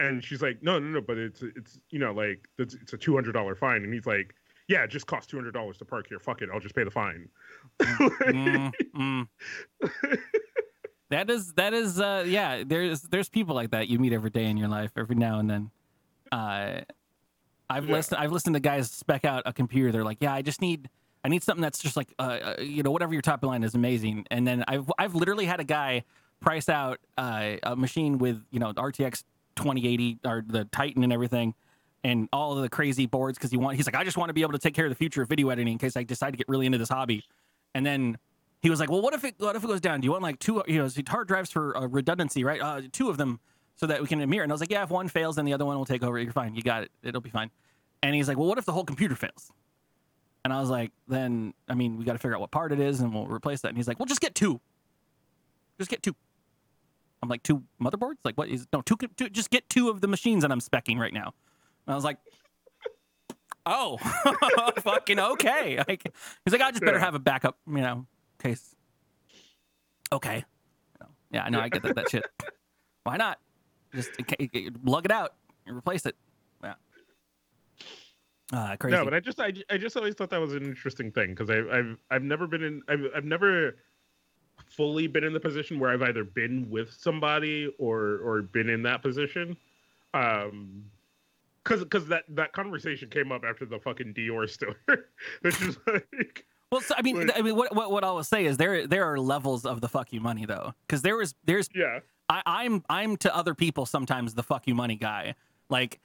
And she's like, no, but it's you know, like it's a $200 fine. And he's like, yeah, it just costs $200 to park here. Fuck it. I'll just pay the fine. That is yeah, there's people like that you meet every day in your life, every now and then. I've listened to guys spec out a computer. They're like, yeah, I need something that's just like, you know, whatever your top line is, amazing. And then I've literally had a guy price out a machine with, you know, RTX 2080 or the Titan and everything, and all of the crazy boards, because he's like, I just want to be able to take care of the future of video editing in case I decide to get really into this hobby. And then he was like, well, what if it goes down? Do you want like two, you know, hard drives for redundancy, right? Two of them, so that we can mirror. And I was like, yeah, if one fails, then the other one will take over. You're fine. You got it. It'll be fine. And he's like, well, what if the whole computer fails? And I was like, then, I mean, we got to figure out what part it is and we'll replace that. And he's like, well, just get two. Just get two. I'm like, two motherboards? Like, what is, no, two, just get two of the machines that I'm speccing right now. And I was like, oh, fucking okay. Like, he's like, I just better have a backup, you know, case. Okay. Yeah, I know. I get that shit. Why not? Just lug it out and replace it. Yeah. Crazy. No, but I just always thought that was an interesting thing, because I've never fully been in the position where I've either been with somebody or been in that position. Because that conversation came up after the fucking Dior store, which is like. Well, so, I mean, what I will say is there are levels of the fuck you money though, because there's yeah. I'm to other people sometimes the fuck you money guy. Like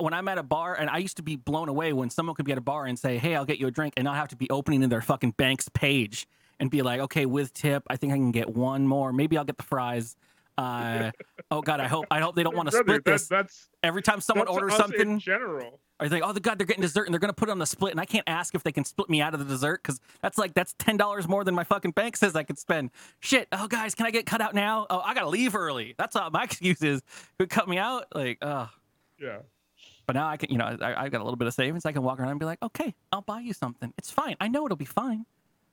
when I'm at a bar, and I used to be blown away when someone could be at a bar and say, hey, I'll get you a drink, and I'll have to be opening their fucking bank's page and be like, okay, with tip, I think I can get one more. Maybe I'll get the fries. Oh God, I hope they don't want to split this. Every time someone orders something in general, I think, oh God, they're getting dessert and they're going to put it on the split, and I can't ask if they can split me out of the dessert, because that's $10 more than my fucking bank says I could spend. Shit. Oh guys, can I get cut out now? Oh, I got to leave early. That's all my excuse is. Could cut me out. Like, yeah. But now I can, you know, I've got a little bit of savings. I can walk around and be like, okay, I'll buy you something. It's fine. I know it'll be fine.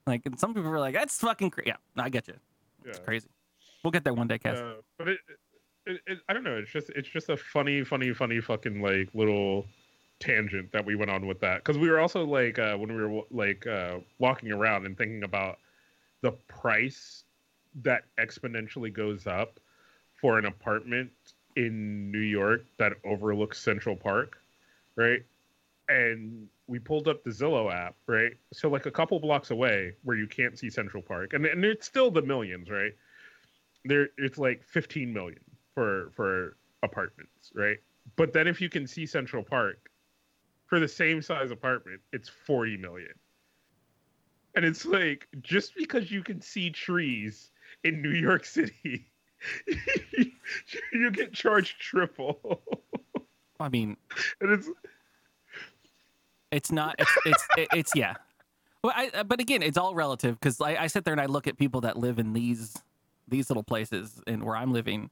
Like, and some people are like, that's fucking crazy. Yeah, I get you. Yeah. It's crazy. We'll get there one day, Cass. But it, I don't know. It's just a funny fucking like little tangent that we went on with that, because we were also like when we were like walking around and thinking about the price that exponentially goes up for an apartment in New York that overlooks Central Park, right? And we pulled up the Zillow app, right? So like a couple blocks away where you can't see Central Park, and it's still the millions, right? There, it's like 15 million for apartments, right? But then if you can see Central Park for the same size apartment, it's 40 million. And it's like, just because you can see trees in New York City, you get charged triple. I mean, and it's not, it's yeah. Well, but again, it's all relative, because I sit there and I look at people that live in these little places, and where I'm living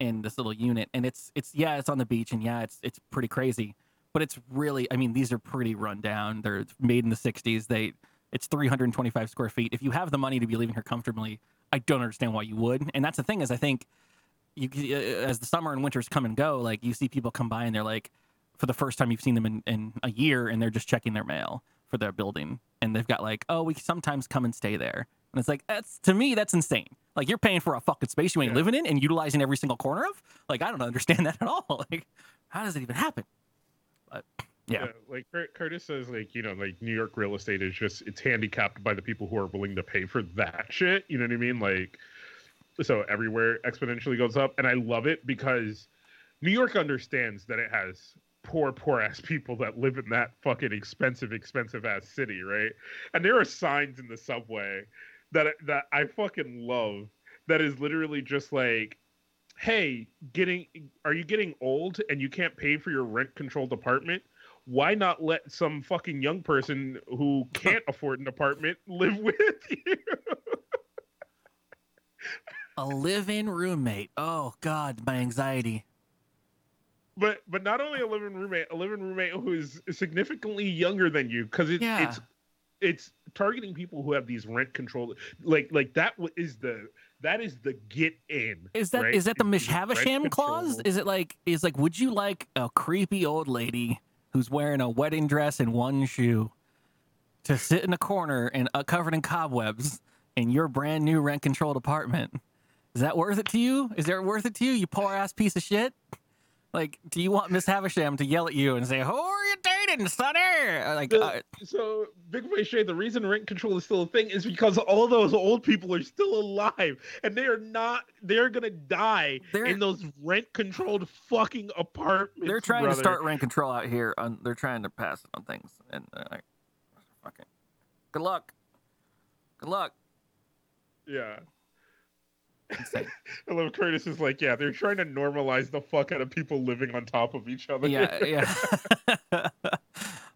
in this little unit, and it's yeah, it's on the beach, and yeah, it's pretty crazy, but it's really, I mean, these are pretty run down. They're made in the 60s. It's 325 square feet. If you have the money to be living here comfortably, I don't understand why you would. And that's the thing, is I think you, as the summer and winters come and go, like you see people come by and they're like, for the first time you've seen them in a year, and they're just checking their mail for their building, and they've got like, oh, we sometimes come and stay there. And it's like, that's, to me, that's insane. Like, you're paying for a fucking space you ain't living in and utilizing every single corner of. Like, I don't understand that at all. Like, how does it even happen? But, yeah. Like, Curtis says, like, you know, like, New York real estate is just, it's handicapped by the people who are willing to pay for that shit. You know what I mean? Like, so everywhere exponentially goes up. And I love it, because New York understands that it has poor ass people that live in that fucking expensive ass city, right? And there are signs in the subway that I fucking love, that is literally just like, hey, are you getting old and you can't pay for your rent-controlled apartment? Why not let some fucking young person who can't afford an apartment live with you? A live-in roommate. Oh, God, my anxiety. But not only a live-in roommate who is significantly younger than you, because it's targeting people who have these rent controlled, like that is the get in. Is that the Mishhavisham clause? Is it like would you like a creepy old lady who's wearing a wedding dress and one shoe to sit in a corner and covered in cobwebs in your brand new rent controlled apartment? Is that worth it to you? Is there worth it to you, you poor ass piece of shit? Like, do you want Miss Havisham to yell at you and say, "Who are you dating, sonner?" Like, so Big Face Shay, the reason rent control is still a thing is because all those old people are still alive, and they are not. They're gonna die in those rent-controlled fucking apartments. They're trying to start rent control out here. They're trying to pass it on things, and like, fucking, good luck. Good luck. Yeah. I love Curtis is like, yeah, they're trying to normalize the fuck out of people living on top of each other. Yeah, yeah.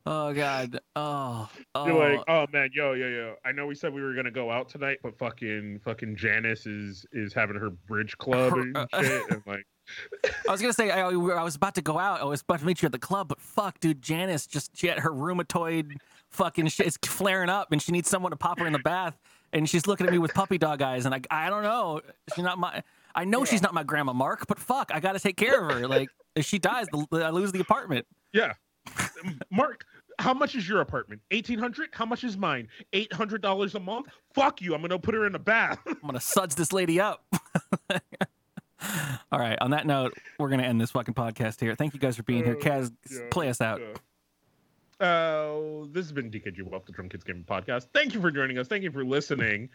Oh god. Oh. You're like, oh man, yo. I know we said we were gonna go out tonight, but fucking Janice is having her bridge club and shit, and like. I was gonna say I was about to go out. I was about to meet you at the club, but fuck, dude, Janice she had her rheumatoid fucking shit. It's flaring up, and she needs someone to pop her in the bath. And she's looking at me with puppy dog eyes, and I don't know. She's not my. I know she's not my grandma, Mark, but fuck, I gotta take care of her. Like, if she dies, I lose the apartment. Yeah, Mark, how much is your apartment? $1,800. How much is mine? $800 a month. Fuck you. I'm gonna put her in a bath. I'm gonna suds this lady up. All right. On that note, we're gonna end this fucking podcast here. Thank you guys for being here. Kaz, play us out. This has been DKG Wolf, the Drunk Kids Gaming Podcast. Thank you for joining us. Thank you for listening.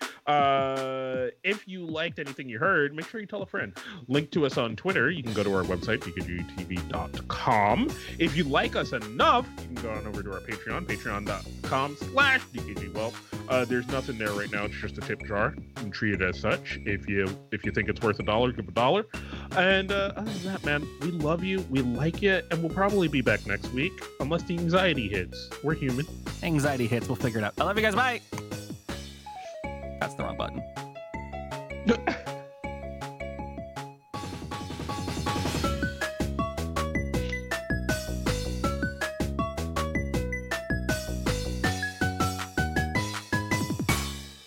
If you liked anything you heard, make sure you tell a friend. Link to us on Twitter. You can go to our website, dkgtv.com. If you like us enough, you can go on over to our Patreon, patreon.com/DKG Wolf. There's nothing there right now. It's just a tip jar. You can treat it as such. If you think it's worth $1, give $1. And other than that, man, we love you. We like you. And we'll probably be back next week, unless the anxiety hits. We're human. Anxiety hits. We'll figure it out. I love you guys. Bye. That's the wrong button.